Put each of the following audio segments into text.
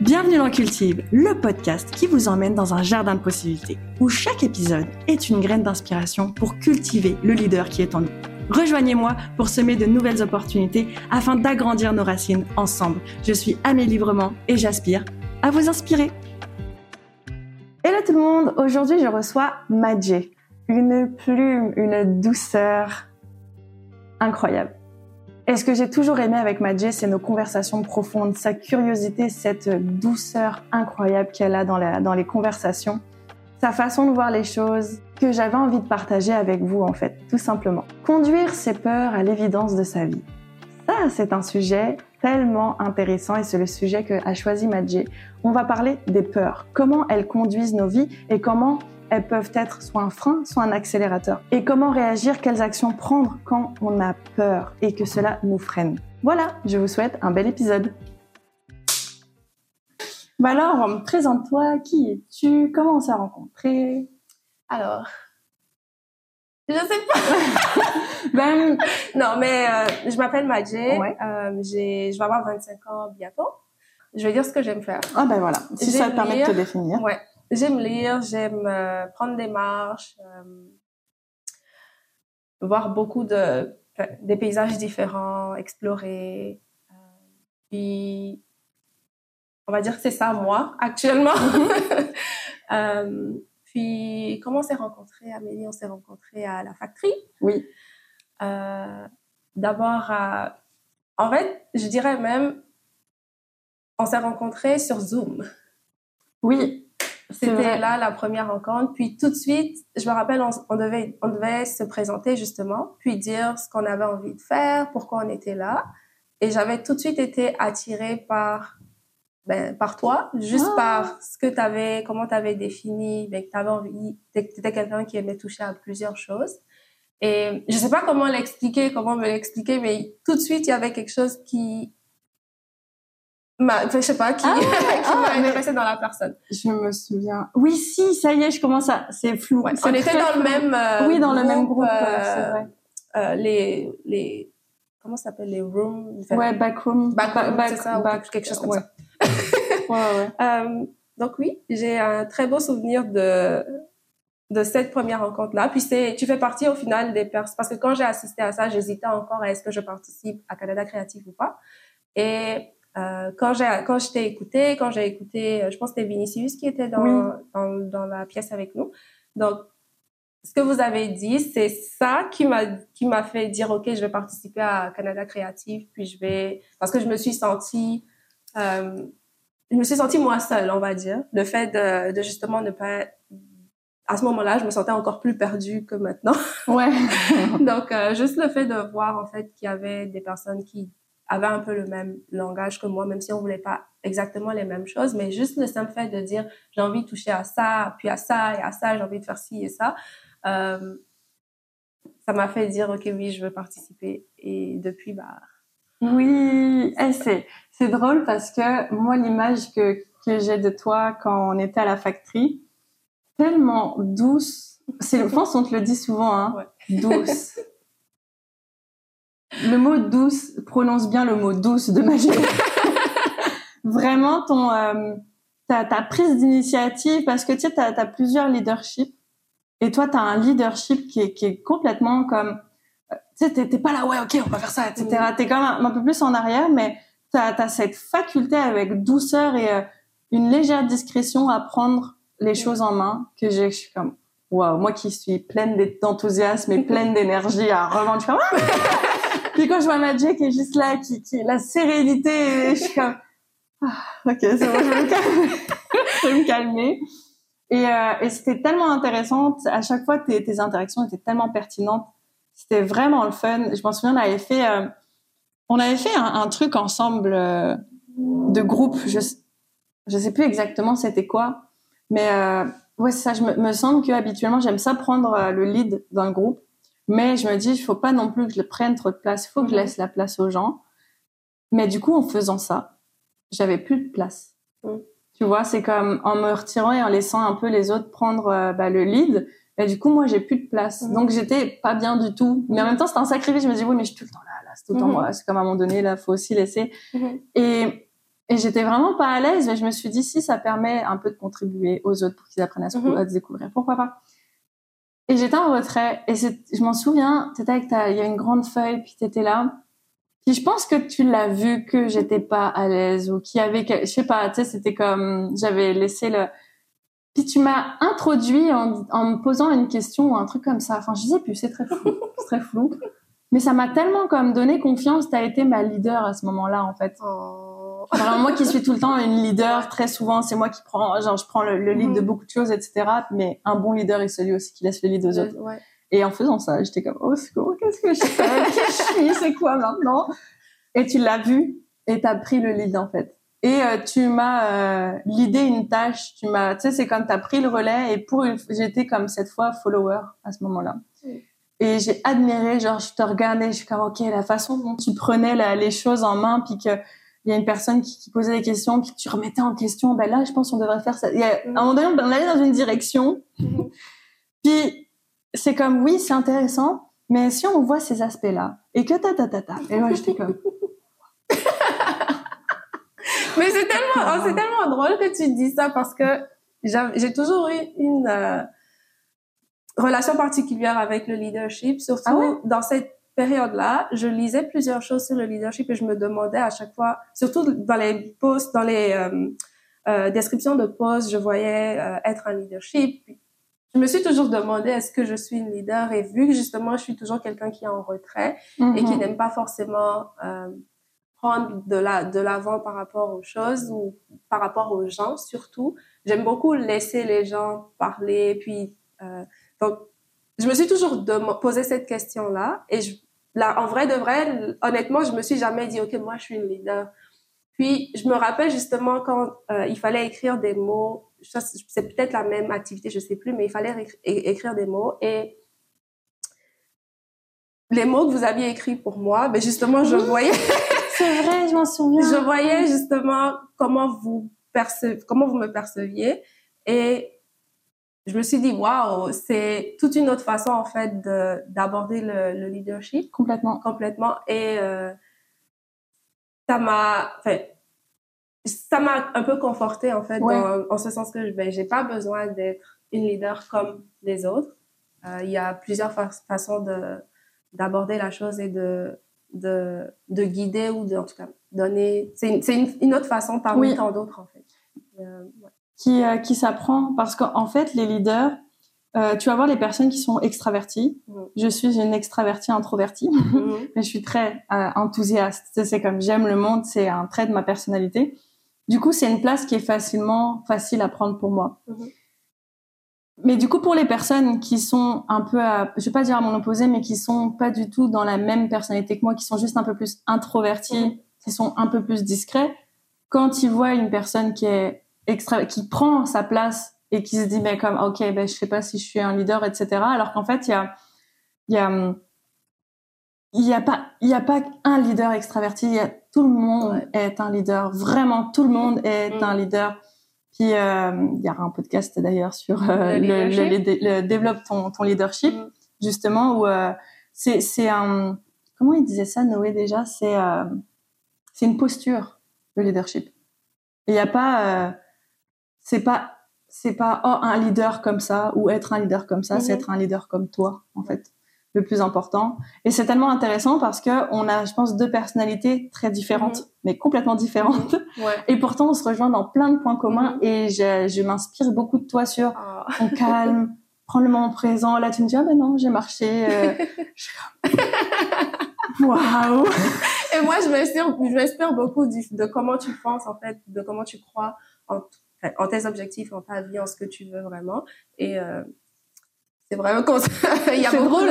Bienvenue dans Cultive, le podcast qui vous emmène dans un jardin de possibilités, où chaque épisode est une graine d'inspiration pour cultiver le leader qui est en nous. Rejoignez-moi pour semer de nouvelles opportunités afin d'agrandir nos racines ensemble. Je suis Amélie et j'aspire à vous inspirer. Hello tout le monde, aujourd'hui je reçois Madjé, une plume, une douceur incroyable. Et ce que j'ai toujours aimé avec Madjé, c'est nos conversations profondes, sa curiosité, cette douceur incroyable qu'elle a dans les conversations, sa façon de voir les choses que j'avais envie de partager avec vous en fait, tout simplement. Conduire ses peurs à l'évidence de sa vie. Ça, c'est un sujet tellement intéressant et c'est le sujet qu'a choisi Madjé. On va parler des peurs, comment elles conduisent nos vies et comment elles peuvent être soit un frein, soit un accélérateur. Et comment réagir, quelles actions prendre quand on a peur et que cela nous freine. Voilà, je vous souhaite un bel épisode. Bah alors, présente-toi, qui es-tu, comment on s'est rencontrés? Alors, je sais pas. Non, mais je m'appelle Madjé, ouais. Je vais avoir 25 ans bientôt. Je vais dire ce que j'aime faire. Ah ben voilà, si ça te permet de te définir. Ouais. J'aime lire, j'aime prendre des marches, voir beaucoup des paysages différents, explorer. Puis, on va dire que c'est ça, moi, actuellement. Puis, comment on s'est rencontrés, Amélie? On s'est rencontrés à la factory. Oui. D'abord, en fait, je dirais même, on s'est rencontrés sur Zoom. Oui. C'était là la première rencontre, puis tout de suite, je me rappelle, on devait se présenter justement, puis dire ce qu'on avait envie de faire, pourquoi on était là, et j'avais tout de suite été attirée par toi, juste par ce que t'avais, comment t'avais défini, que t'avais envie, t'étais quelqu'un qui aimait toucher à plusieurs choses, et je sais pas comment me l'expliquer, mais tout de suite, il y avait quelque chose qui... je sais pas qui m'a intéressée dans la personne. Je me souviens. Oui, si, ça y est, je commence à... C'est flou. Ouais, on était dans flou. Le même groupe. C'est vrai. Les comment ça s'appelle, les rooms? Ouais, backroom. Backroom, quelque chose comme ça. Ouais. Donc oui, j'ai un très beau souvenir de cette première rencontre-là. Puis tu fais partie au final des personnes. Parce que quand j'ai assisté à ça, j'hésitais encore à est-ce que je participe à Canada Creative ou pas. Et... quand je t'ai écouté, je pense que c'était Vinicius qui était dans la pièce avec nous. Donc, ce que vous avez dit, c'est ça qui m'a fait dire, OK, je vais participer à Canada Creative, puis parce que je me suis sentie moi seule, on va dire. Le fait de justement ne pas, à ce moment-là, je me sentais encore plus perdue que maintenant. Ouais. Donc, juste le fait de voir, en fait, qu'il y avait des personnes qui avait un peu le même langage que moi, même si on voulait pas exactement les mêmes choses, mais juste le simple fait de dire j'ai envie de toucher à ça, puis à ça et à ça, j'ai envie de faire ci et ça, ça m'a fait dire OK, oui, je veux participer. Et depuis, oui, c'est drôle parce que moi, l'image que j'ai de toi quand on était à la factory, tellement douce, je pense qu'on te le dit souvent, hein, ouais. Douce. Le mot douce, prononce bien le mot douce de Madjé. Vraiment, ta prise d'initiative, parce que tu sais, t'as plusieurs leaderships, et toi, t'as un leadership qui est complètement comme, tu sais, t'es pas là, ouais, ok, on va faire ça, etc. T'es quand même un peu plus en arrière, mais t'as cette faculté avec douceur et une légère discrétion à prendre les choses en main, je suis comme, waouh, moi qui suis pleine d'enthousiasme et pleine d'énergie à revendre, je suis comme, puis quand je vois Madjé qui est juste là, qui la sérénité, je suis comme ok, c'est bon, je vais me calmer. Et c'était tellement intéressant. À chaque fois, tes interactions étaient tellement pertinentes. C'était vraiment le fun. Je m'en souviens, on avait fait un truc ensemble de groupe. Je sais plus exactement c'était quoi, mais ouais, c'est ça. Je me semble que habituellement, j'aime ça prendre le lead d'un groupe. Mais je me dis, il faut pas non plus que je prenne trop de place. Il faut que je laisse la place aux gens. Mais du coup, en faisant ça, j'avais plus de place. Tu vois, c'est comme en me retirant et en laissant un peu les autres prendre le lead. Et du coup, moi, j'ai plus de place. Donc, j'étais pas bien du tout. Mais en même temps, c'était un sacrifice. Je me dis, oui, mais je suis tout le temps là. C'est tout le temps moi. C'est comme à un moment donné, là, faut aussi laisser. Et Et j'étais vraiment pas à l'aise, mais je me suis dit, si ça permet un peu de contribuer aux autres pour qu'ils apprennent à se, à se découvrir, pourquoi pas? Et j'étais en retrait, et je m'en souviens, t'étais avec il y a une grande feuille, puis t'étais là. Puis je pense que tu l'as vu que j'étais pas à l'aise, ou qu'il y avait, je sais pas, tu sais, c'était comme, j'avais laissé le, puis tu m'as introduit en me posant une question ou un truc comme ça. Enfin, je sais plus, c'est très flou, c'est très flou. Mais ça m'a tellement comme donné confiance, t'as été ma leader à ce moment-là, en fait. Alors, moi qui suis tout le temps une leader, très souvent, c'est moi qui prends, genre, je prends le lead de beaucoup de choses, etc. Mais un bon leader est celui aussi qui laisse le lead aux autres. Ouais. Et en faisant ça, j'étais comme, oh, c'est quoi, qu'est-ce que je fais? Qui je suis? C'est quoi maintenant? Et tu l'as vu et t'as pris le lead, en fait. Et tu m'as leadé une tâche, tu sais, c'est comme t'as pris le relais et j'étais comme cette fois follower à ce moment-là. Oui. Et j'ai admiré, genre, je te regardais, je suis comme, ok, la façon dont tu prenais les choses en main, puis que, il y a une personne qui posait des questions, puis que tu remettais en question. Ben là, je pense qu'on devrait faire ça. Il y a, à un moment donné, on allait dans une direction. Puis, c'est comme, oui, c'est intéressant, mais si on voit ces aspects-là, et que ta. Et moi, j'étais comme... Mais c'est tellement drôle que tu dis ça, parce que j'ai toujours eu une relation particulière avec le leadership, surtout dans cette période-là, je lisais plusieurs choses sur le leadership et je me demandais à chaque fois, surtout dans les posts, dans les descriptions de posts, je voyais être un leadership. Je me suis toujours demandé, est-ce que je suis une leader? Et vu que justement, je suis toujours quelqu'un qui est en retrait et qui n'aime pas forcément prendre de l'avant par rapport aux choses ou par rapport aux gens, surtout. J'aime beaucoup laisser les gens parler. Puis, donc, je me suis toujours posé cette question-là. Et là, en vrai de vrai, honnêtement, je me suis jamais dit, OK, moi, je suis une leader. Puis, je me rappelle justement quand il fallait écrire des mots. C'est peut-être la même activité, je sais plus, mais il fallait écrire des mots. Et les mots que vous aviez écrits pour moi, ben justement, je voyais... C'est vrai, je m'en souviens. Je voyais justement comment vous me perceviez. Et je me suis dit, waouh, c'est toute une autre façon, en fait, d'aborder le leadership. Complètement. Et ça m'a un peu confortée, en fait, en ce sens que j'ai pas besoin d'être une leader comme les autres. Il y a plusieurs façons d'aborder la chose et de guider ou de, en tout cas, donner. C'est une autre façon parmi tant d'autres, en fait. Qui s'apprend, parce qu'en fait les leaders, tu vas voir les personnes qui sont extraverties. Je suis une extravertie introvertie, mais je suis très enthousiaste. C'est comme j'aime le monde, c'est un trait de ma personnalité. Du coup, c'est une place qui est facile à prendre pour moi. Mais du coup, pour les personnes qui sont un peu, je vais pas dire à mon opposé, mais qui sont pas du tout dans la même personnalité que moi, qui sont juste un peu plus introverties, qui sont un peu plus discrets, quand ils voient une personne qui est qui prend sa place et qui se dit mais comme ok ben je sais pas si je suis un leader, etc., alors qu'en fait il y a pas un leader extraverti, il y a tout le monde est un leader, vraiment tout le monde est un leader. Puis il y aura un podcast d'ailleurs sur le développe ton leadership, justement, où c'est un, comment il disait ça, Noé, déjà, c'est une posture, le leadership. Il y a pas c'est pas oh, un leader comme ça ou être un leader comme ça, c'est être un leader comme toi, en fait, le plus important. Et c'est tellement intéressant parce que on a, je pense, deux personnalités très différentes, mais complètement différentes. Et pourtant on se rejoint dans plein de points communs, et je m'inspire beaucoup de toi sur ton calme, prends le moment présent. Là tu me dis ah ben non, j'ai marché, je suis comme waouh. Et moi, je m'inspire beaucoup de comment tu penses, en fait, de comment tu crois en tes objectifs, en ta vie, en ce que tu veux vraiment. Et c'est vraiment comme ça. Il y a beaucoup drôle,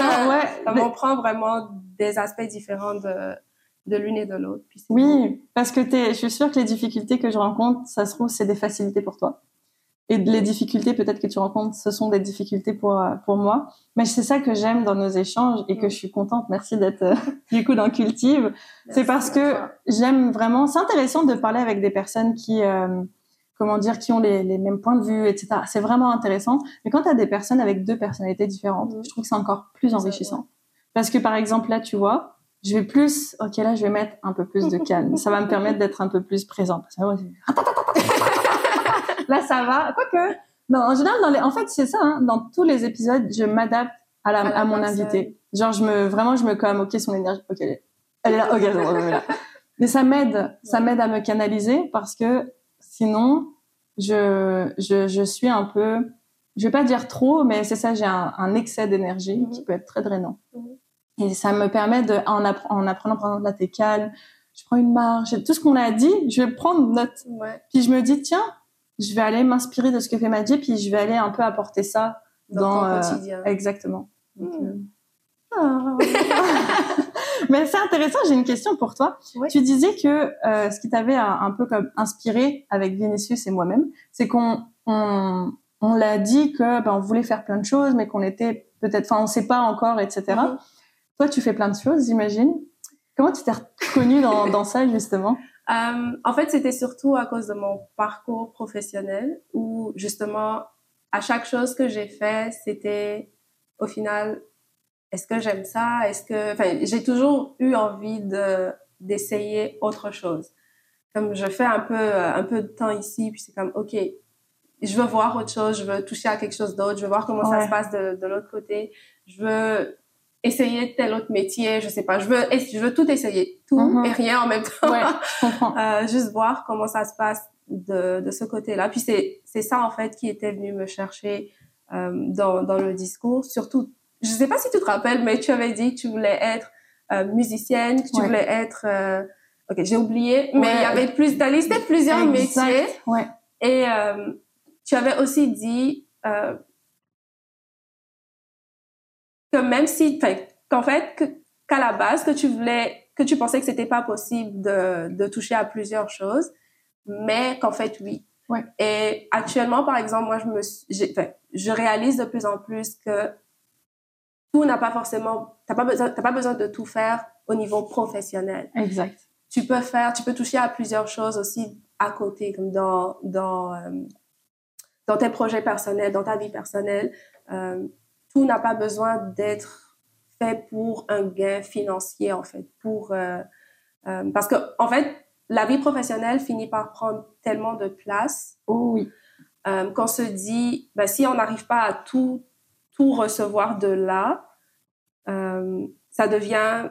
on prend vraiment des aspects différents de l'une et de l'autre. Puis parce que je suis sûre que les difficultés que je rencontre, ça se trouve, c'est des facilités pour toi. Et les difficultés peut-être que tu rencontres, ce sont des difficultés pour moi. Mais c'est ça que j'aime dans nos échanges et que je suis contente. Merci d'être du coup dans Cultive. Merci, c'est parce que j'aime vraiment. C'est intéressant de parler avec des personnes qui, qui ont les mêmes points de vue, etc. C'est vraiment intéressant. Mais quand t'as des personnes avec deux personnalités différentes, je trouve que c'est encore plus enrichissant. Parce que par exemple là, tu vois, je vais plus, ok, là, je vais mettre un peu plus de calme. Ça va me permettre d'être un peu plus présent. Là, ça va. Quoique, non, en général, en fait, c'est ça, hein, dans tous les épisodes, je m'adapte à mon invité. Genre, je me comme, ok, son énergie, ok, elle est là, ok, on va là. Mais ça m'aide à me canaliser parce que sinon, je suis un peu, je vais pas dire trop, mais c'est ça, j'ai un excès d'énergie qui peut être très drainant. Et ça me permet en apprenant, par exemple, là, t'es calme, je prends une marche, tout ce qu'on a dit, je vais prendre note. Ouais. Puis je me dis, tiens, je vais aller m'inspirer de ce que fait Madjé, puis je vais aller un peu apporter ça dans ton quotidien. Exactement. Donc, mais c'est intéressant, j'ai une question pour toi. Oui. Tu disais que ce qui t'avait un peu comme inspiré avec Vinicius et moi-même, c'est qu'on l'a dit que on voulait faire plein de choses, mais qu'on était peut-être, enfin on sait pas encore, etc. Mm-hmm. Toi, tu fais plein de choses, j'imagine. Comment tu t'es reconnue dans ça justement? En fait, c'était surtout à cause de mon parcours professionnel où justement à chaque chose que j'ai fait, c'était au final. Est-ce que j'aime ça? J'ai toujours eu envie d'essayer autre chose. Comme je fais un peu de temps ici, puis c'est comme, ok, je veux voir autre chose, je veux toucher à quelque chose d'autre, je veux voir comment ça se passe de l'autre côté, je veux essayer tel autre métier, je sais pas, je veux tout essayer, tout et rien en même temps. Ouais, je comprends. Juste voir comment ça se passe de ce côté-là. Puis c'est ça, en fait, qui était venu me chercher, dans le discours, surtout. Je sais pas si tu te rappelles, mais tu avais dit que tu voulais être musicienne, que tu voulais être... Ok, j'ai oublié, mais il y avait t'as listé plusieurs métiers. Ouais. Et tu avais aussi dit que même si... qu'en fait, qu'à la base, que tu pensais que c'était pas possible de toucher à plusieurs choses, mais qu'en fait, oui. Ouais. Et actuellement, par exemple, moi, je réalise de plus en plus que tout n'a pas forcément, t'as pas besoin de tout faire au niveau professionnel. Exact. Tu peux toucher à plusieurs choses aussi à côté, comme dans tes projets personnels, dans ta vie personnelle. Tout n'a pas besoin d'être fait pour un gain financier, en fait, parce que, en fait, la vie professionnelle finit par prendre tellement de place. Oh oui. Qu'on se dit, si on n'arrive pas à tout recevoir de là, ça devient...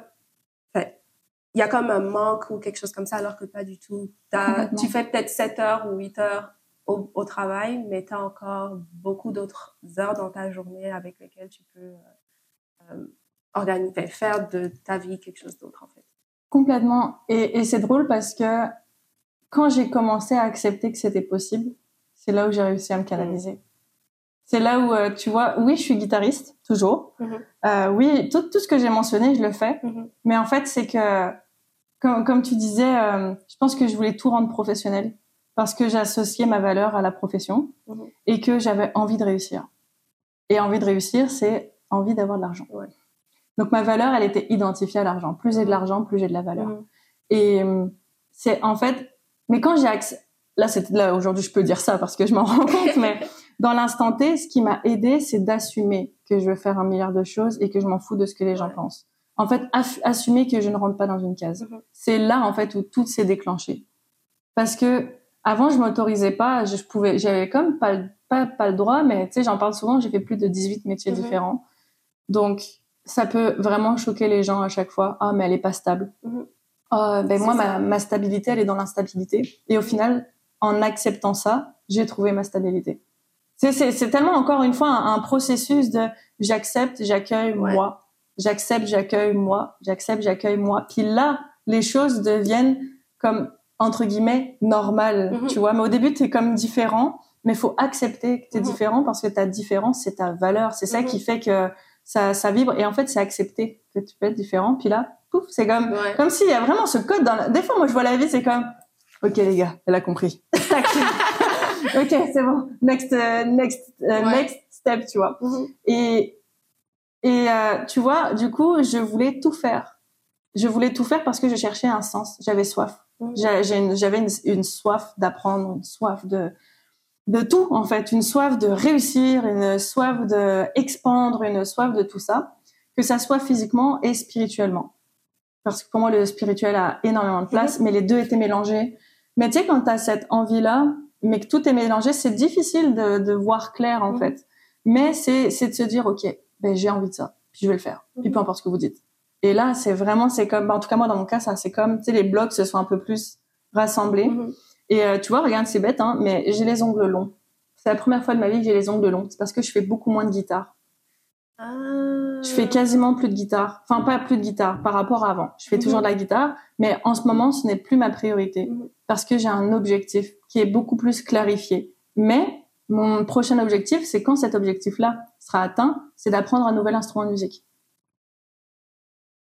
Il y a comme un manque ou quelque chose comme ça, alors que pas du tout. Tu fais peut-être 7 heures ou 8 heures au travail, mais tu as encore beaucoup d'autres heures dans ta journée avec lesquelles tu peux organiser, faire de ta vie quelque chose d'autre, en fait. Complètement. Et c'est drôle parce que quand j'ai commencé à accepter que c'était possible, c'est là où j'ai réussi à me canaliser. C'est là où, tu vois, oui, je suis guitariste, toujours. Oui, tout ce que j'ai mentionné, je le fais. Mais en fait, c'est que, comme tu disais, je pense que je voulais tout rendre professionnel parce que j'associais ma valeur à la profession et que j'avais envie de réussir. Et envie de réussir, c'est envie d'avoir de l'argent. Ouais. Donc, ma valeur, elle était identifiée à l'argent. Plus j'ai de l'argent, plus j'ai de la valeur. Et c'est, en fait... Mais quand j'ai là, aujourd'hui, je peux dire ça parce que je m'en rends compte, mais... Dans l'instant T, ce qui m'a aidée, c'est d'assumer que je veux faire 1 milliard de choses et que je m'en fous de ce que les gens pensent. En fait, assumer que je ne rentre pas dans une case. C'est là, en fait, où tout s'est déclenché. Parce que avant, je m'autorisais pas, j'avais comme pas le droit, mais tu sais, j'en parle souvent, j'ai fait plus de 18 métiers différents. Donc, ça peut vraiment choquer les gens à chaque fois. Ah, mais elle est pas stable. Moi, ma stabilité, elle est dans l'instabilité. Et au final, en acceptant ça, j'ai trouvé ma stabilité. C'est tellement, encore une fois, un processus de j'accepte, j'accueille moi, j'accepte, j'accueille moi, j'accepte, j'accueille moi. Puis là, les choses deviennent comme, entre guillemets, normales, tu vois. Mais au début, t'es comme différent, mais faut accepter que t'es différent parce que ta différence, c'est ta valeur. C'est ça qui fait que ça vibre. Et en fait, c'est accepter que tu peux être différent. Puis là, pouf, c'est comme, comme s'il y a vraiment ce code dans des fois, moi, je vois la vie, c'est comme, ok, les gars, elle a compris. Ok, c'est bon. Next step, tu vois. Et tu vois, du coup, je voulais tout faire. Je voulais tout faire parce que je cherchais un sens. J'avais soif. J'avais une soif d'apprendre, une soif de tout, en fait. Une soif de réussir, une soif d'expandre, une soif de tout ça. Que ça soit physiquement et spirituellement. parce que pour moi, le spirituel a énormément de place, mais les deux étaient mélangés. Mais tu sais, quand tu as cette envie-là, mais que tout est mélangé, c'est difficile de voir clair, en fait. Mais c'est de se dire, OK, ben, j'ai envie de ça, puis je vais le faire, puis peu importe ce que vous dites. Et là, c'est vraiment, c'est comme, en tout cas, moi, dans mon cas, ça, c'est comme, tu sais, les blocs se sont un peu plus rassemblés. Et tu vois, regarde, c'est bête, hein, mais j'ai les ongles longs. C'est la première fois de ma vie que j'ai les ongles longs. C'est parce que je fais beaucoup moins de guitare. Ah. Je fais quasiment plus de guitare. Enfin, pas plus de guitare par rapport à avant. Je fais toujours de la guitare, mais en ce moment, ce n'est plus ma priorité parce que j'ai un objectif qui est beaucoup plus clarifié. Mais mon prochain objectif, c'est quand cet objectif-là sera atteint, c'est d'apprendre un nouvel instrument de musique.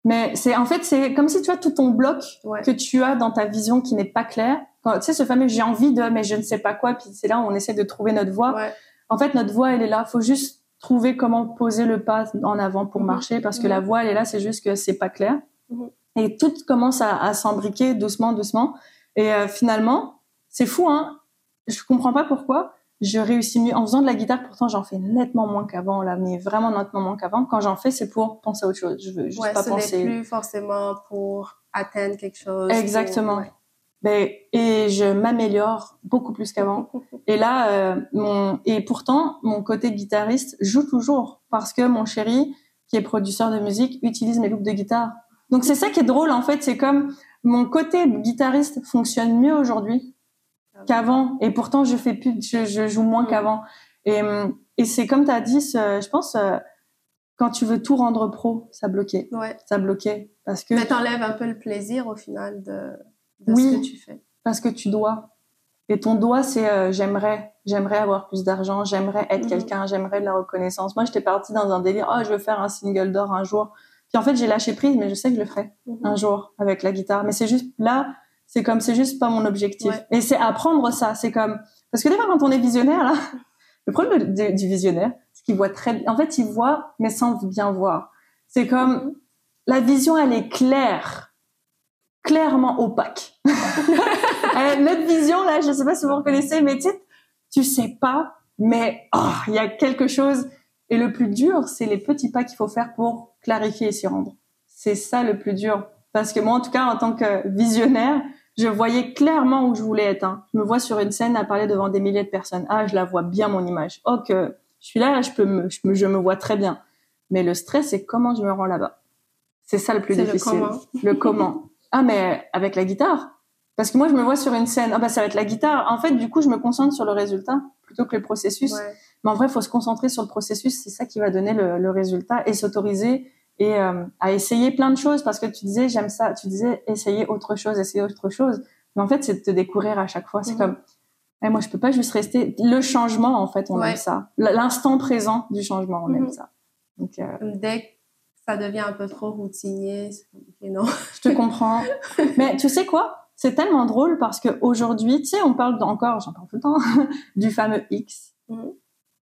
Mais c'est, en fait, c'est comme si tu as tout ton bloc que tu as dans ta vision qui n'est pas claire. Quand, tu sais, ce fameux « j'ai envie de », mais je ne sais pas quoi, puis c'est là où on essaie de trouver notre voie. Ouais. En fait, notre voie, elle est là. Faut juste trouver comment poser le pas en avant pour marcher, parce que la voie, elle est là, c'est juste que c'est pas clair. Et tout commence à s'embriquer doucement, doucement. Et finalement, c'est fou, hein. Je comprends pas pourquoi je réussis mieux. En faisant de la guitare, pourtant, j'en fais nettement moins qu'avant, là, mais vraiment nettement moins qu'avant. Quand j'en fais, c'est pour penser à autre chose. Je veux juste pas penser. N'est plus forcément pour atteindre quelque chose. Exactement. Ou... et je m'améliore beaucoup plus qu'avant. Et là, et pourtant, mon côté guitariste joue toujours parce que mon chéri, qui est producteur de musique, utilise mes loops de guitare. Donc, c'est ça qui est drôle, en fait. C'est comme mon côté guitariste fonctionne mieux aujourd'hui qu'avant. Et pourtant, je joue moins qu'avant. Et c'est comme tu as dit, je pense... quand tu veux tout rendre pro, ça bloquait. Ouais. Ça bloquait. Parce que... Mais t'enlèves un peu le plaisir, au final, de ce que tu fais. Parce que tu dois. Et ton doigt, c'est j'aimerais. J'aimerais avoir plus d'argent. J'aimerais être quelqu'un. J'aimerais de la reconnaissance. Moi, j'étais partie dans un délire. Oh, je veux faire un single d'or un jour. Puis en fait, j'ai lâché prise, mais je sais que je le ferai un jour avec la guitare. Mais c'est juste là, c'est juste pas mon objectif. Ouais. Et c'est apprendre ça. C'est comme... Parce que des fois, quand on est visionnaire, là... Le problème du visionnaire, c'est qu'il voit très bien. En fait, il voit, mais sans bien voir. C'est comme, la vision, elle est claire. Clairement opaque. Notre vision, là, je sais pas si vous reconnaissez, mais tu sais pas, mais il y a quelque chose. Et le plus dur, c'est les petits pas qu'il faut faire pour clarifier et s'y rendre. C'est ça le plus dur. Parce que moi, en tout cas, en tant que visionnaire, je voyais clairement où je voulais être. Hein. Je me vois sur une scène à parler devant des milliers de personnes. Ah, je la vois bien, mon image. Oh, que je suis là, je me vois très bien. Mais le stress, c'est comment je me rends là-bas. C'est ça le plus difficile. Le comment. Ah, mais avec la guitare. Parce que moi, je me vois sur une scène. Ah, bah, ça va être la guitare. En fait, du coup, je me concentre sur le résultat plutôt que le processus. Ouais. Mais en vrai, il faut se concentrer sur le processus. C'est ça qui va donner le résultat et s'autoriser... et à essayer plein de choses, parce que tu disais j'aime ça, tu disais essayer autre chose, mais en fait c'est de te découvrir à chaque fois. C'est comme moi je peux pas juste rester le changement, en fait on aime ça, l'instant présent du changement, on aime ça. Donc dès que ça devient un peu trop routinier, et non, je te comprends. Mais tu sais quoi, c'est tellement drôle parce que aujourd'hui, tu sais, on parle encore, j'en parle tout le temps du fameux X.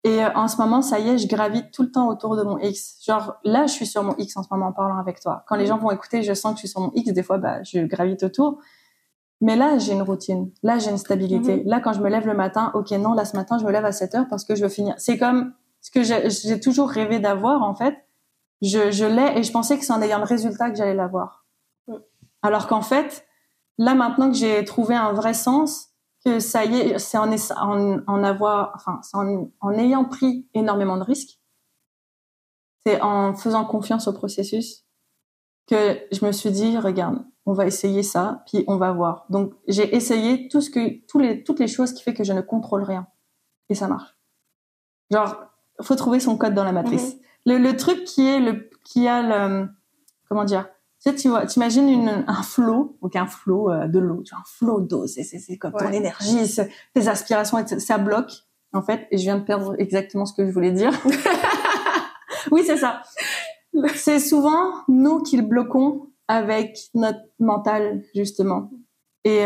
Et en ce moment, ça y est, je gravite tout le temps autour de mon X. Genre, là, je suis sur mon X en ce moment en parlant avec toi. Quand les gens vont écouter, je sens que je suis sur mon X. Des fois, je gravite autour. Mais là, j'ai une routine. Là, j'ai une stabilité. Là, quand je me lève le matin, ce matin, je me lève à 7h parce que je veux finir. C'est comme ce que j'ai toujours rêvé d'avoir, en fait. Je l'ai et je pensais que c'est en ayant le résultat que j'allais l'avoir. Alors qu'en fait, là, maintenant que j'ai trouvé un vrai sens... que ça y est, c'est en ayant pris énormément de risques, c'est en faisant confiance au processus que je me suis dit, regarde, on va essayer ça, puis on va voir. Donc, j'ai essayé toutes les choses qui fait que je ne contrôle rien. Et ça marche. Genre, faut trouver son code dans la matrice. Le truc comment dire? Tu vois, t'imagines un flow, donc un flow de l'eau, tu vois, un flow d'eau, c'est comme ton énergie, tes aspirations, ça bloque, en fait, et je viens de perdre exactement ce que je voulais dire. Oui, c'est ça. C'est souvent nous qui le bloquons avec notre mental, justement. Et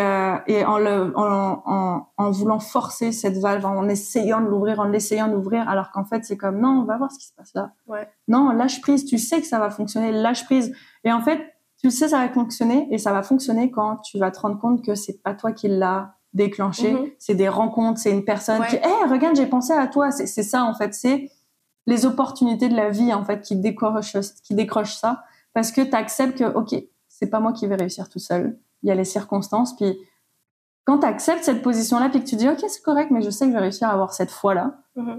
en voulant forcer cette valve, en essayant de l'ouvrir, alors qu'en fait, c'est comme, non, on va voir ce qui se passe là. Ouais. Non, lâche prise, tu sais que ça va fonctionner, lâche prise. Et en fait, tu sais, ça va fonctionner, et ça va fonctionner quand tu vas te rendre compte que c'est pas toi qui l'a déclenché, c'est des rencontres, c'est une personne qui, regarde, j'ai pensé à toi. C'est ça, en fait, c'est les opportunités de la vie, en fait, qui décrochent ça, parce que t'acceptes que, ok, c'est pas moi qui vais réussir tout seul. Il y a les circonstances. Puis quand tu acceptes cette position-là, puis que tu dis, OK, c'est correct, mais je sais que je vais réussir à avoir cette foi-là,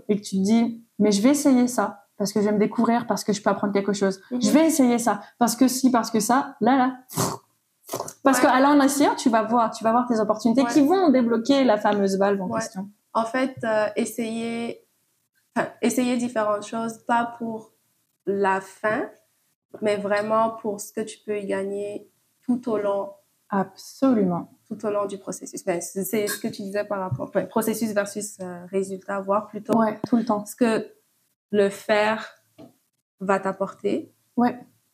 et que tu te dis, mais je vais essayer ça, parce que je vais me découvrir, parce que je peux apprendre quelque chose. Je vais essayer ça, parce que si, parce que ça, Parce qu'à l'en essayant, tu vas voir tes opportunités qui vont débloquer la fameuse valve en question. En fait, essayer différentes choses, pas pour la fin, mais vraiment pour ce que tu peux y gagner tout au long. Absolument. Tout au long du processus. Ben, c'est ce que tu disais par rapport au processus versus résultat, voire plutôt tout le temps. Ce que le faire va t'apporter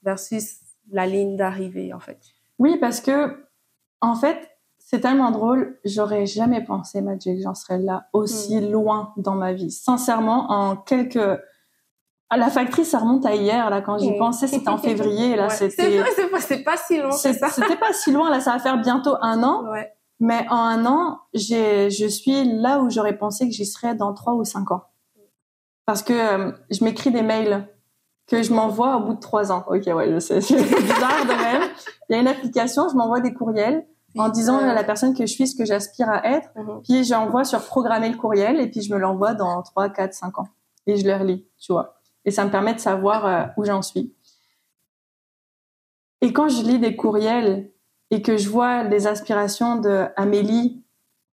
versus la ligne d'arrivée, en fait. Oui, parce que, en fait, c'est tellement drôle. J'aurais jamais pensé, Madjé, que j'en serais là aussi loin dans ma vie. Sincèrement, à la factrice, ça remonte à hier, là, quand j'y pensais, c'était en février, là, c'était... C'est vrai, c'est pas si loin, c'est ça. C'était pas si loin, là, ça va faire bientôt un an. Ouais. Mais en un an, je suis là où j'aurais pensé que j'y serais dans 3 ou 5 ans. Parce que je m'écris des mails que je m'envoie au bout de 3 ans. Ok, ouais, je sais, c'est bizarre de même. Il y a une application, je m'envoie des courriels en disant à la personne que je suis, ce que j'aspire à être. Puis j'envoie sur programmer le courriel et puis je me l'envoie dans 3, 4, 5 ans. Et je le relis, tu vois. Et ça me permet de savoir où j'en suis. Et quand je lis des courriels et que je vois les aspirations de Amélie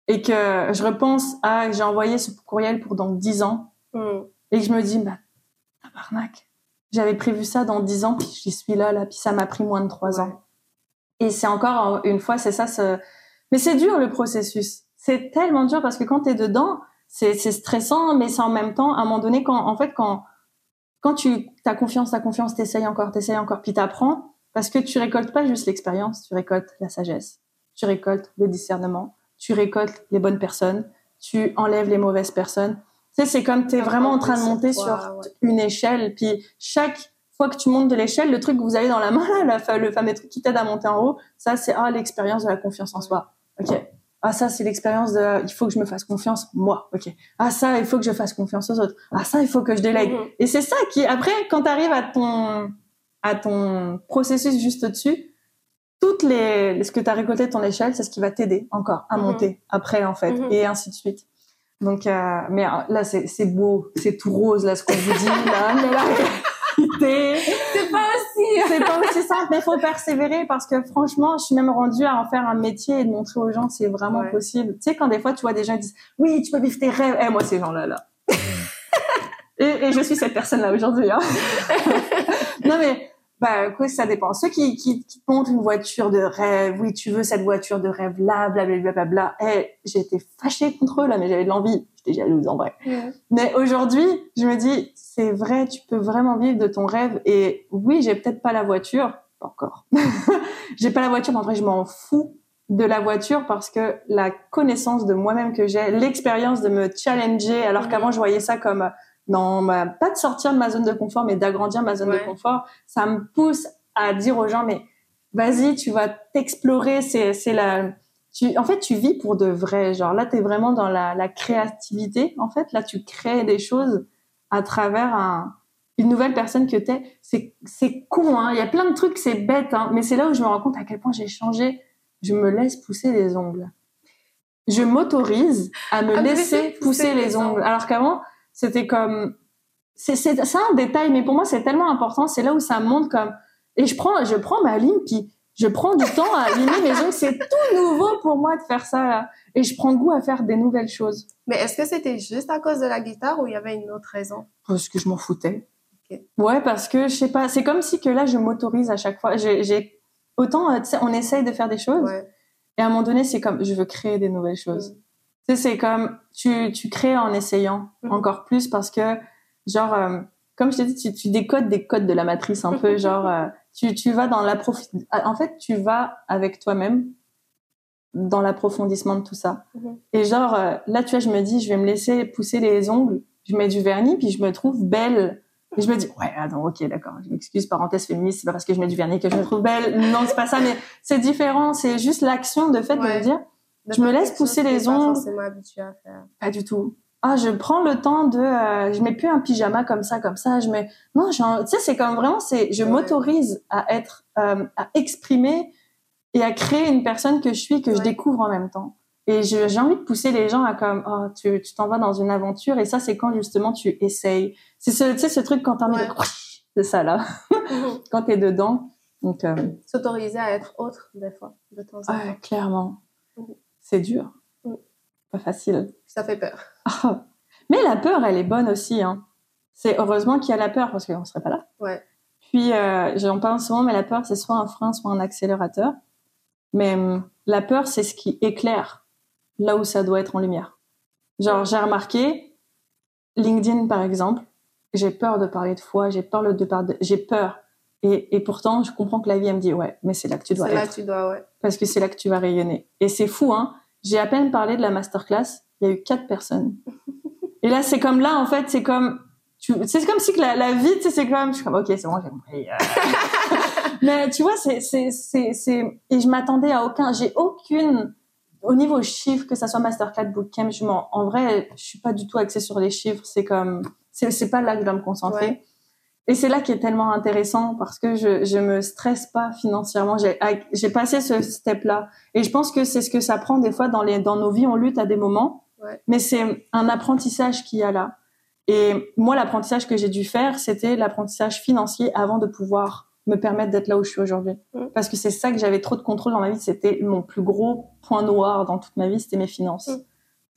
et que je repense à j'ai envoyé ce courriel pour dans 10 ans et que je me dis, bah, tabarnak, j'avais prévu ça dans 10 ans puis j'y suis là, puis ça m'a pris moins de 3 ans. Et c'est encore une fois, c'est ça. Mais c'est dur le processus. C'est tellement dur parce que quand t'es dedans, c'est stressant, mais c'est en même temps, à un moment donné, quand tu as confiance, t'essayes encore, puis t'apprends, parce que tu récoltes pas juste l'expérience, tu récoltes la sagesse, tu récoltes le discernement, tu récoltes les bonnes personnes, tu enlèves les mauvaises personnes. Tu sais, c'est comme t'es vraiment en train de monter sur une échelle, puis chaque fois que tu montes de l'échelle, le truc que vous avez dans la main, là, le fameux truc qui t'aide à monter en haut, ça c'est l'expérience de la confiance en soi. Ok. Ah, ça, c'est l'expérience de « il faut que je me fasse confiance, moi ». Ok. Ah, ça, il faut que je fasse confiance aux autres. Ah, ça, il faut que je délègue. Et c'est ça qui, après, quand tu arrives à ton processus juste au-dessus, ce que tu as récolté de ton échelle, c'est ce qui va t'aider encore à monter après, en fait, et ainsi de suite. Donc, mais là, c'est beau, c'est tout rose, là, ce qu'on vous dit, là, mais là... C'est pas aussi simple, mais il faut persévérer parce que franchement, je suis même rendue à en faire un métier et de montrer aux gens que c'est vraiment possible. Tu sais, quand des fois, tu vois des gens qui disent « Oui, tu peux vivre tes rêves. » moi, ces gens-là, là. et je suis cette personne-là aujourd'hui. Hein. Non, mais quoi, ça dépend. Ceux qui montent une voiture de rêve, « Oui, tu veux cette voiture de rêve-là, blablabla. » J'ai été fâchée contre eux, là, mais j'avais de l'envie. J'étais jalouse, en vrai. Mais aujourd'hui, je me dis... C'est vrai, tu peux vraiment vivre de ton rêve. Et oui, j'ai peut-être pas la voiture, pas encore. J'ai pas la voiture, mais en vrai, je m'en fous de la voiture parce que la connaissance de moi-même que j'ai, l'expérience de me challenger, alors qu'avant, je voyais ça comme non, bah, pas de sortir de ma zone de confort, mais d'agrandir ma zone de confort, ça me pousse à dire aux gens, mais vas-y, tu vas t'explorer. En fait, tu vis pour de vrai. Genre là, t'es vraiment dans la créativité. En fait, là, tu crées des choses à travers une nouvelle personne que t'es. C'est con, hein. Il y a plein de trucs, c'est bête, hein. Mais c'est là où je me rends compte à quel point j'ai changé. Je me laisse pousser les ongles. Je m'autorise à me laisser pousser les ongles. Alors qu'avant, c'était comme... C'est un détail, mais pour moi, c'est tellement important. C'est là où ça monte comme... Et je prends ma ligne, puis je prends du temps à limer mes ongles. C'est tout nouveau pour moi de faire ça, là. Et je prends goût à faire des nouvelles choses. Mais est-ce que c'était juste à cause de la guitare ou il y avait une autre raison? Parce que je m'en foutais. Okay. Ouais, parce que, je sais pas, c'est comme si que là, je m'autorise à chaque fois. J'ai autant, tu sais, on essaye de faire des choses. Ouais. Et à un moment donné, c'est comme, je veux créer des nouvelles choses. Tu sais, c'est comme, tu crées en essayant encore plus parce que, genre, comme je t'ai dit, tu décodes des codes de la matrice un peu, genre, tu vas dans en fait, tu vas avec toi-même dans l'approfondissement de tout ça. Et genre, là, tu vois, je me dis, je vais me laisser pousser les ongles, je mets du vernis, puis je me trouve belle. Et je me dis, ouais, attends, ok, d'accord, je m'excuse, parenthèse féministe, c'est pas parce que je mets du vernis que je me trouve belle. Non, c'est pas ça, mais c'est différent, c'est juste l'action de me dire, je me laisse pousser les ongles. Pas forcément habituée à faire. Pas du tout. je prends le temps de je mets plus un pyjama comme ça, je mets non, tu sais, c'est comme vraiment je m'autorise à être à exprimer et à créer une personne que je suis, que je découvre en même temps. Et j'ai envie de pousser les gens à comme tu t'en vas dans une aventure, et ça c'est quand justement tu essayes. C'est ce truc quand t'en mets de ça là. Quand t'es dedans. Donc s'autoriser à être autre des fois, de temps en temps. Clairement. C'est dur. Pas facile. Ça fait peur. Mais la peur, elle est bonne aussi, hein. C'est heureusement qu'il y a la peur, parce qu'on serait pas là. Ouais. Puis j'en parle souvent, mais la peur c'est soit un frein, soit un accélérateur. Mais la peur c'est ce qui éclaire là où ça doit être en lumière. Genre, j'ai remarqué, LinkedIn, par exemple, j'ai peur de parler de foi, j'ai peur. Et pourtant, je comprends que la vie, elle me dit, ouais, mais c'est là que tu dois être. C'est là que tu dois, ouais. Parce que c'est là que tu vas rayonner. Et c'est fou, hein. J'ai à peine parlé de la masterclass, il y a eu 4 personnes. Et là, c'est comme là, en fait, c'est comme... C'est comme si que la vie, tu sais, c'est comme... Je suis comme, OK, c'est bon, j'ai compris. Mais tu vois, Et je m'attendais à aucun... J'ai aucune... Au niveau chiffres, que ça soit masterclass, bootcamp, en vrai, je suis pas du tout axée sur les chiffres. C'est comme, c'est pas là que je dois me concentrer. Ouais. Et c'est là qui est tellement intéressant parce que je me stresse pas financièrement. J'ai passé ce step là, et je pense que c'est ce que ça prend des fois dans nos vies. On lutte à des moments, mais c'est un apprentissage qu'il y a là. Et moi, l'apprentissage que j'ai dû faire, c'était l'apprentissage financier avant de pouvoir me permettre d'être là où je suis aujourd'hui. Parce que c'est ça que j'avais trop de contrôle dans ma vie. C'était mon plus gros point noir dans toute ma vie, c'était mes finances.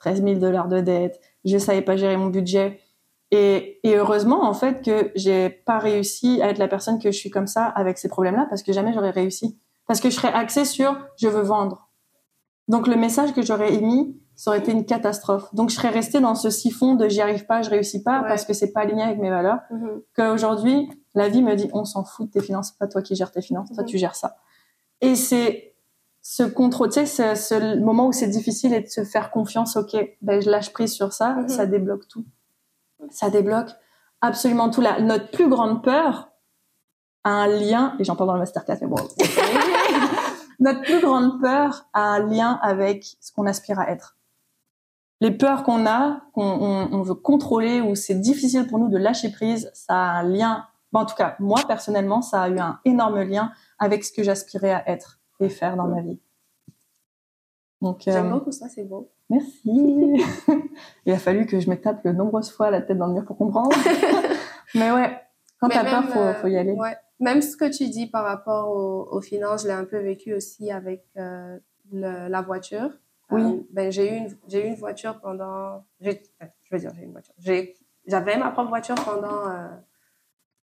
$13,000 de dette, je savais pas gérer mon budget. Et heureusement, en fait, que j'ai pas réussi à être la personne que je suis comme ça, avec ces problèmes-là, parce que jamais j'aurais réussi. Parce que je serais axée sur « je veux vendre ». Donc, le message que j'aurais émis, ça aurait été une catastrophe. Donc, je serais restée dans ce siphon de « j'y arrive pas, je réussis pas », parce que c'est pas aligné avec mes valeurs. Qu'aujourd'hui... La vie me dit, on s'en fout de tes finances, c'est pas toi qui gères tes finances, toi tu gères ça. Et c'est ce contrôle, tu sais, ce moment où c'est difficile, et de se faire confiance, ok, ben je lâche prise sur ça, ça débloque tout. Ça débloque absolument tout. Notre plus grande peur a un lien, et j'en parle dans le masterclass, mais bon. Notre plus grande peur a un lien avec ce qu'on aspire à être. Les peurs qu'on a, qu'on veut contrôler, ou c'est difficile pour nous de lâcher prise, ça a un lien. Bon, en tout cas, moi, personnellement, ça a eu un énorme lien avec ce que j'aspirais à être et faire dans ma vie. Donc, j'aime beaucoup ça, c'est beau. Merci. Il a fallu que je me tape de nombreuses fois la tête dans le mur pour comprendre. Mais ouais, quand t'as peur, faut y aller. Ouais. Même ce que tu dis par rapport aux finances, je l'ai un peu vécu aussi avec la voiture. Oui. J'ai eu une voiture pendant... J'avais ma propre voiture pendant...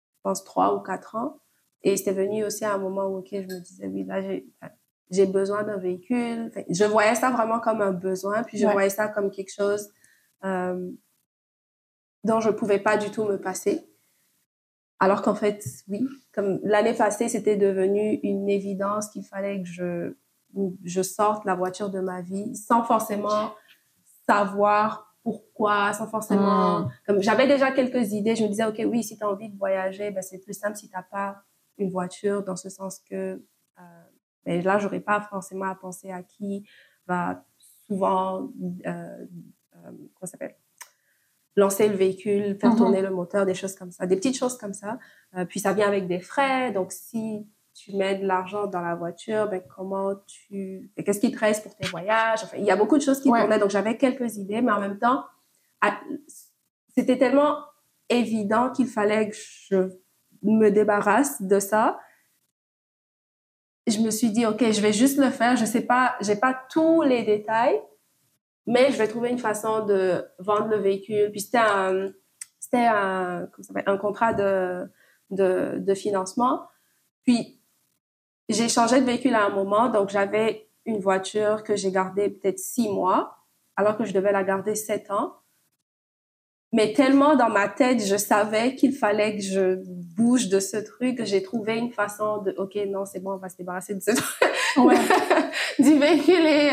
Je pense 3 ou 4 ans, et c'était venu aussi à un moment où je me disais oui, là j'ai besoin d'un véhicule. Je voyais ça vraiment comme un besoin, puis je voyais ça comme quelque chose dont je pouvais pas du tout me passer, alors qu'en fait oui, comme l'année passée c'était devenu une évidence qu'il fallait que je sorte la voiture de ma vie sans forcément savoir pourquoi, sans forcément... Comme j'avais déjà quelques idées, je me disais, OK, oui, si tu as envie de voyager, ben, c'est plus simple si tu n'as pas une voiture, dans ce sens que là, je n'aurais pas forcément à penser à qui va souvent lancer le véhicule, faire tourner le moteur, des choses comme ça, des petites choses comme ça. Puis ça vient avec des frais, donc si tu mets de l'argent dans la voiture, ben, qu'est-ce qui te reste pour tes voyages? Enfin, il y a beaucoup de choses qui tournaient, donc j'avais quelques idées, mais en même temps, c'était tellement évident qu'il fallait que je me débarrasse de ça. Je me suis dit, OK, je vais juste le faire. Je sais pas, j'ai pas tous les détails, mais je vais trouver une façon de vendre le véhicule. Puis c'était un contrat de financement. Puis, j'ai changé de véhicule à un moment, donc j'avais une voiture que j'ai gardée peut-être 6 mois, alors que je devais la garder 7 ans. Mais tellement dans ma tête, je savais qu'il fallait que je bouge de ce truc, que j'ai trouvé une façon de, OK, non, c'est bon, on va se débarrasser de ce truc, du véhicule, et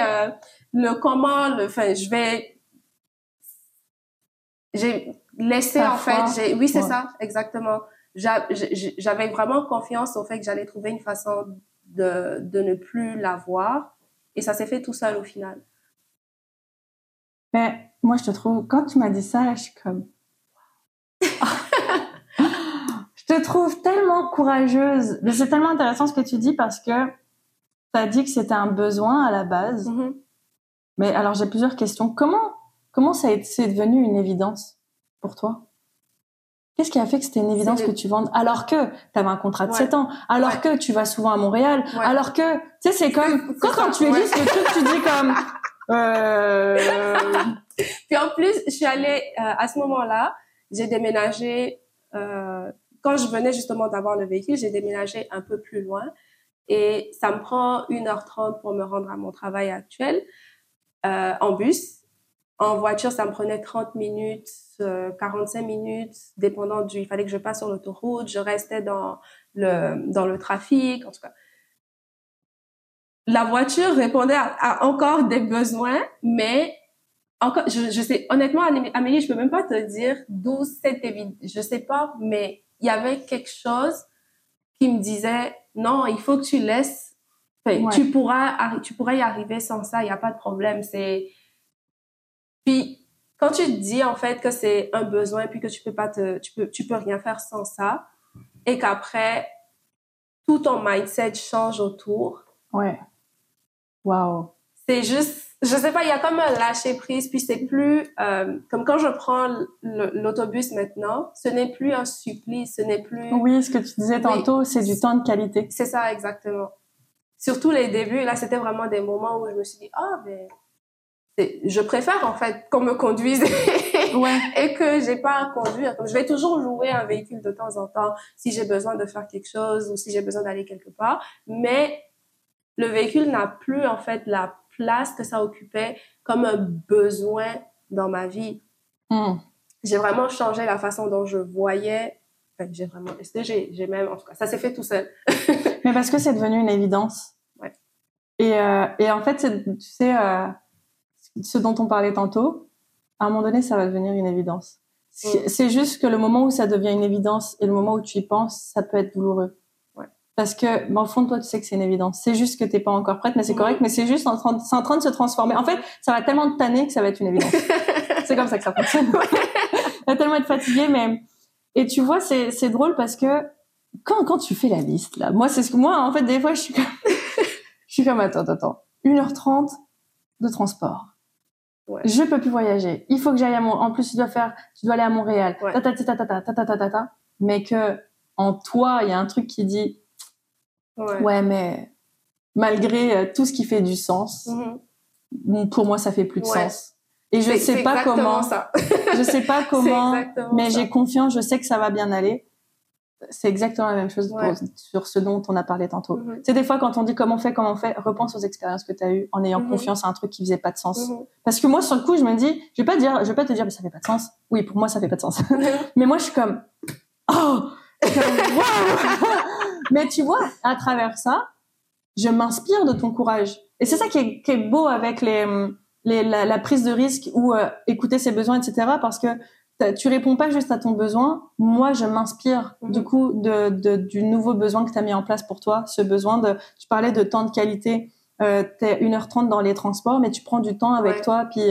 j'ai laissé parfois, en fait, oui, c'est ça, exactement. J'avais vraiment confiance au fait que j'allais trouver une façon de ne plus l'avoir, et ça s'est fait tout seul au final. Mais moi, je te trouve... Quand tu m'as dit ça, là, je suis comme... Je te trouve tellement courageuse. Mais c'est tellement intéressant ce que tu dis parce que tu as dit que c'était un besoin à la base. Mm-hmm. Mais alors, j'ai plusieurs questions. Comment c'est devenu une évidence pour toi ? Qu'est-ce qui a fait que c'était une évidence que tu vendes alors que tu avais un contrat de 7 ans, alors que tu vas souvent à Montréal, alors que... Tu sais, c'est comme... Quand tu élises le truc, tu dis comme... Puis en plus, je suis allée... à ce moment-là, j'ai déménagé... quand je venais justement d'avoir le véhicule, j'ai déménagé un peu plus loin et ça me prend 1h30 pour me rendre à mon travail actuel en bus. En voiture, ça me prenait 30 minutes, 45 minutes, dépendant du... Il fallait que je passe sur l'autoroute, je restais dans le trafic, en tout cas. La voiture répondait à encore des besoins, mais encore, je sais, honnêtement, Amélie, je peux même pas te dire d'où c'était évident. Je sais pas, mais il y avait quelque chose qui me disait, non, il faut que tu laisses, tu pourras y arriver sans ça, il n'y a pas de problème, c'est... Puis quand tu te dis en fait que c'est un besoin puis que tu peux rien faire sans ça et qu'après tout ton mindset change autour. Ouais. Waouh. C'est juste, je sais pas, il y a comme un lâcher prise puis c'est plus comme quand je prends l'autobus maintenant, ce n'est plus un supplice, ce n'est plus... Oui, ce que tu disais tantôt, c'est du temps de qualité. C'est ça exactement. Surtout les débuts, là c'était vraiment des moments où je me suis dit je préfère, en fait, qu'on me conduise et que j'ai pas à conduire. Donc, je vais toujours louer un véhicule de temps en temps si j'ai besoin de faire quelque chose ou si j'ai besoin d'aller quelque part. Mais le véhicule n'a plus, en fait, la place que ça occupait comme un besoin dans ma vie. Mm. J'ai vraiment changé la façon dont je voyais. Enfin, en tout cas, ça s'est fait tout seul. Mais parce que c'est devenu une évidence. Ouais. Et en fait, ce dont on parlait tantôt, à un moment donné, ça va devenir une évidence. C'est juste que le moment où ça devient une évidence et le moment où tu y penses, ça peut être douloureux. Ouais. Parce que, au fond de toi, tu sais que c'est une évidence. C'est juste que t'es pas encore prête, mais c'est correct, mais c'est juste c'est en train de se transformer. En fait, ça va tellement te tanner que ça va être une évidence. C'est comme ça que ça fonctionne. Ça va tellement être fatigué, mais... Et tu vois, c'est drôle parce que quand tu fais la liste, là, moi, c'est ce que moi, en fait, des fois, je suis comme, attends, 1h30 de transport. Ouais. Je peux plus voyager. Il faut que j'aille en plus, tu dois aller à Montréal. Ouais. Mais que, en toi, il y a un truc qui dit, mais malgré tout ce qui fait du sens, pour moi, ça fait plus de sens. Et je sais pas comment, mais j'ai confiance, je sais que ça va bien aller. C'est exactement la même chose sur ce dont on a parlé tantôt. Mm-hmm. Tu sais, des fois, quand on dit comment on fait, repense aux expériences que t'as eues en ayant confiance à un truc qui faisait pas de sens. Mm-hmm. Parce que moi, sur le coup, je me dis, je vais pas te dire, mais ça fait pas de sens. Oui, pour moi, ça fait pas de sens. Mais moi, je suis comme, Mais tu vois, à travers ça, je m'inspire de ton courage. Et c'est ça qui est beau avec la prise de risque ou écouter ses besoins, etc. Parce que tu réponds pas juste à ton besoin. Moi, je m'inspire du coup du nouveau besoin que tu as mis en place pour toi. Ce besoin tu parlais de temps de qualité. T'es 1h30 dans les transports, mais tu prends du temps avec toi. Puis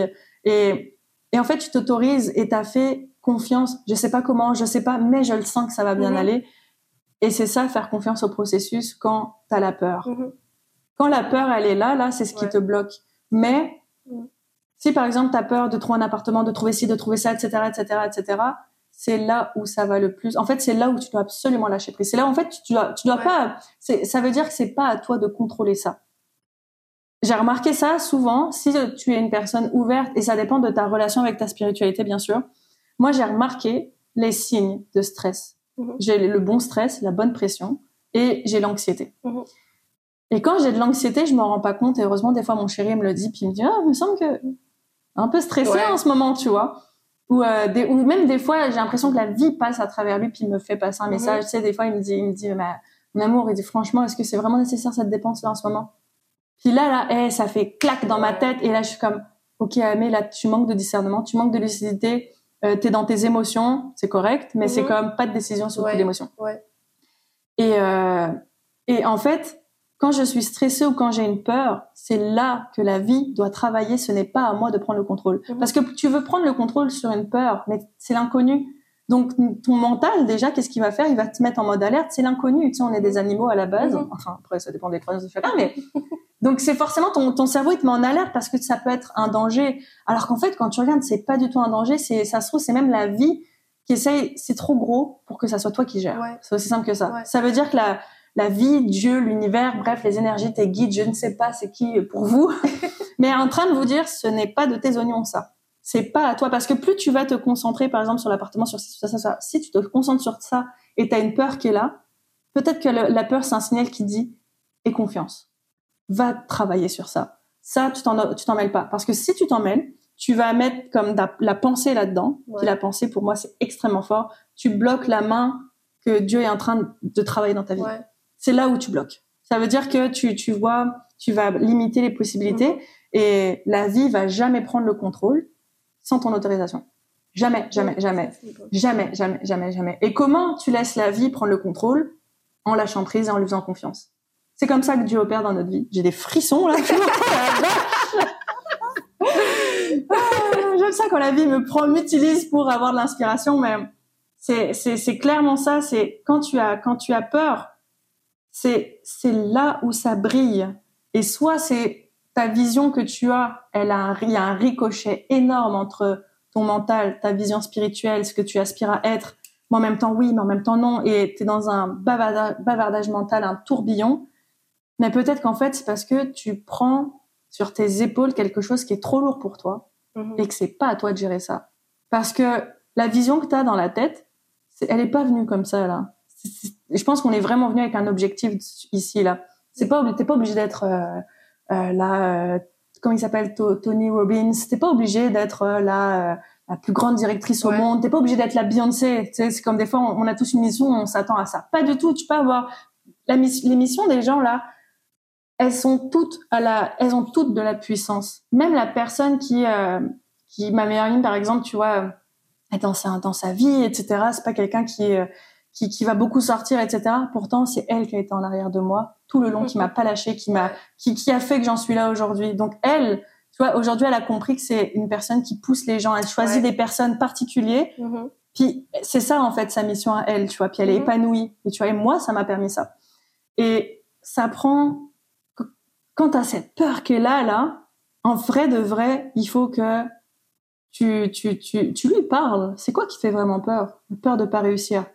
et en fait, tu t'autorises et t'as fait confiance. Je sais pas comment, je sais pas, mais je le sens que ça va bien aller. Et c'est ça, faire confiance au processus quand t'as la peur. Quand la peur, elle est là, c'est ce qui te bloque. Mais si, par exemple, t'as peur de trouver un appartement, de trouver ci, de trouver ça, etc., etc., etc., c'est là où ça va le plus. En fait, c'est là où tu dois absolument lâcher prise. C'est là où, en fait, tu dois pas... Ça veut dire que c'est pas à toi de contrôler ça. J'ai remarqué ça souvent, si tu es une personne ouverte, et ça dépend de ta relation avec ta spiritualité, bien sûr. Moi, j'ai remarqué les signes de stress. Mm-hmm. J'ai le bon stress, la bonne pression, et j'ai l'anxiété. Mm-hmm. Et quand j'ai de l'anxiété, je m'en rends pas compte, et heureusement, des fois, mon chéri me le dit, puis il me dit « Ah, il me semble que... » un peu stressé en ce moment, tu vois, ou même des fois j'ai l'impression que la vie passe à travers lui puis il me fait passer un message, tu sais, des fois il me dit mon amour, il dit franchement, est-ce que c'est vraiment nécessaire cette dépense là en ce moment, puis là, ça fait claque dans ma tête, et là je suis comme ok, mais là tu manques de discernement, tu manques de lucidité, t'es dans tes émotions, c'est correct, mais c'est quand même pas de décision sur le coup d'émotion. Et en fait, Quand je suis stressée ou quand j'ai une peur, c'est là que la vie doit travailler. Ce n'est pas à moi de prendre le contrôle. Parce que tu veux prendre le contrôle sur une peur, mais c'est l'inconnu. Donc, ton mental, déjà, qu'est-ce qu'il va faire ? Il va te mettre en mode alerte. C'est l'inconnu. Tu sais, on est des animaux à la base. Enfin, après, ça dépend des croyances de chacun, mais... Donc, c'est forcément ton cerveau, il te met en alerte parce que ça peut être un danger. Alors qu'en fait, quand tu regardes, c'est pas du tout un danger. Ça se trouve, c'est même la vie qui essaye... C'est trop gros pour que ça soit toi qui gères. Ouais. C'est aussi simple que ça. Ouais. Ça veut dire que la vie, Dieu, l'univers, bref, les énergies, tes guides, je ne sais pas c'est qui pour vous, mais en train de vous dire, ce n'est pas de tes oignons, ça. C'est pas à toi, parce que plus tu vas te concentrer, par exemple, sur l'appartement, sur ça, si tu te concentres sur ça et t'as une peur qui est là, peut-être que la peur, c'est un signal qui dit, aie confiance, va travailler sur ça. Ça, tu t'en mêles pas, parce que si tu t'en mêles, tu vas mettre comme la pensée là-dedans, ouais. Et la pensée, pour moi, c'est extrêmement fort. Tu bloques la main que Dieu est en train de travailler dans ta vie. Ouais. C'est là où tu bloques. Ça veut dire que tu vas limiter les possibilités et la vie va jamais prendre le contrôle sans ton autorisation. Jamais. Et comment tu laisses la vie prendre le contrôle ? En lâchant prise et en lui faisant confiance. C'est comme ça que Dieu opère dans notre vie. J'ai des frissons là. J'aime ça quand la vie m'utilise pour avoir de l'inspiration, mais c'est clairement ça. C'est quand tu as peur. C'est là où ça brille. Et soit c'est ta vision que tu as, il y a un ricochet énorme entre ton mental, ta vision spirituelle, ce que tu aspires à être, mais en même temps oui, mais en même temps non, et t'es dans un bavardage mental, un tourbillon. Mais peut-être qu'en fait, c'est parce que tu prends sur tes épaules quelque chose qui est trop lourd pour toi et que c'est pas à toi de gérer ça. Parce que la vision que t'as dans la tête, elle est pas venue comme ça, là. Je pense qu'on est vraiment venu avec un objectif ici, là. T'es pas obligé d'être comment il s'appelle, Tony Robbins. T'es pas obligé d'être la plus grande directrice au monde. T'es pas obligé d'être la Beyoncé. Tu sais, c'est comme des fois, on a tous une mission, on s'attend à ça. Pas du tout. Tu peux avoir les missions des gens, là. Elles ont toutes de la puissance. Même la personne qui ma meilleure amie, par exemple, tu vois, dans sa vie, etc. C'est pas quelqu'un qui va beaucoup sortir, etc. Pourtant, c'est elle qui a été en arrière de moi tout le long, qui m'a pas lâchée, qui a fait que j'en suis là aujourd'hui. Donc elle, tu vois, aujourd'hui, elle a compris que c'est une personne qui pousse les gens. Elle choisit des personnes particulières. Puis c'est ça en fait sa mission à elle, tu vois. Puis elle est épanouie. Et tu vois, et moi, ça m'a permis ça. Et ça prend. Quand t'as cette peur qui est là, en vrai de vrai, il faut que tu lui parles. C'est quoi qui fait vraiment peur ? Peur de pas réussir.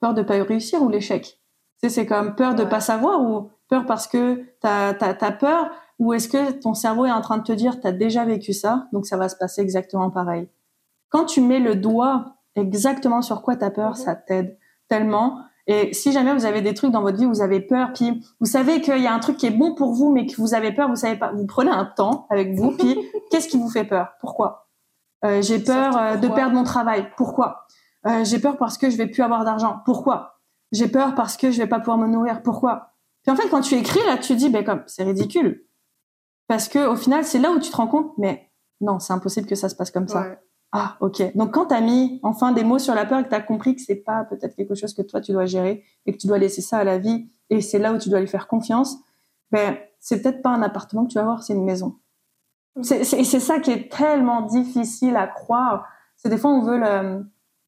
Peur de pas réussir ou l'échec. Tu sais, c'est comme peur de pas savoir ou peur parce que t'as peur, ou est-ce que ton cerveau est en train de te dire t'as déjà vécu ça, donc ça va se passer exactement pareil. Quand tu mets le doigt exactement sur quoi t'as peur, ça t'aide tellement. Et si jamais vous avez des trucs dans votre vie où vous avez peur, puis vous savez qu'il y a un truc qui est bon pour vous mais que vous avez peur, vous savez pas, vous prenez un temps avec vous, puis qu'est-ce qui vous fait peur ? Pourquoi ? J'ai peur de perdre mon travail. Pourquoi ? J'ai peur parce que je vais plus avoir d'argent. Pourquoi ? J'ai peur parce que je vais pas pouvoir me nourrir. Pourquoi ? Puis en fait, quand tu écris, là, tu dis, c'est ridicule. Parce que, au final, c'est là où tu te rends compte, mais non, c'est impossible que ça se passe comme ça. Ouais. Ah, ok. Donc, quand t'as mis, enfin, des mots sur la peur et que t'as compris que c'est pas peut-être quelque chose que toi, tu dois gérer et que tu dois laisser ça à la vie et c'est là où tu dois lui faire confiance, c'est peut-être pas un appartement que tu vas avoir, c'est une maison. C'est ça qui est tellement difficile à croire. C'est des fois, on veut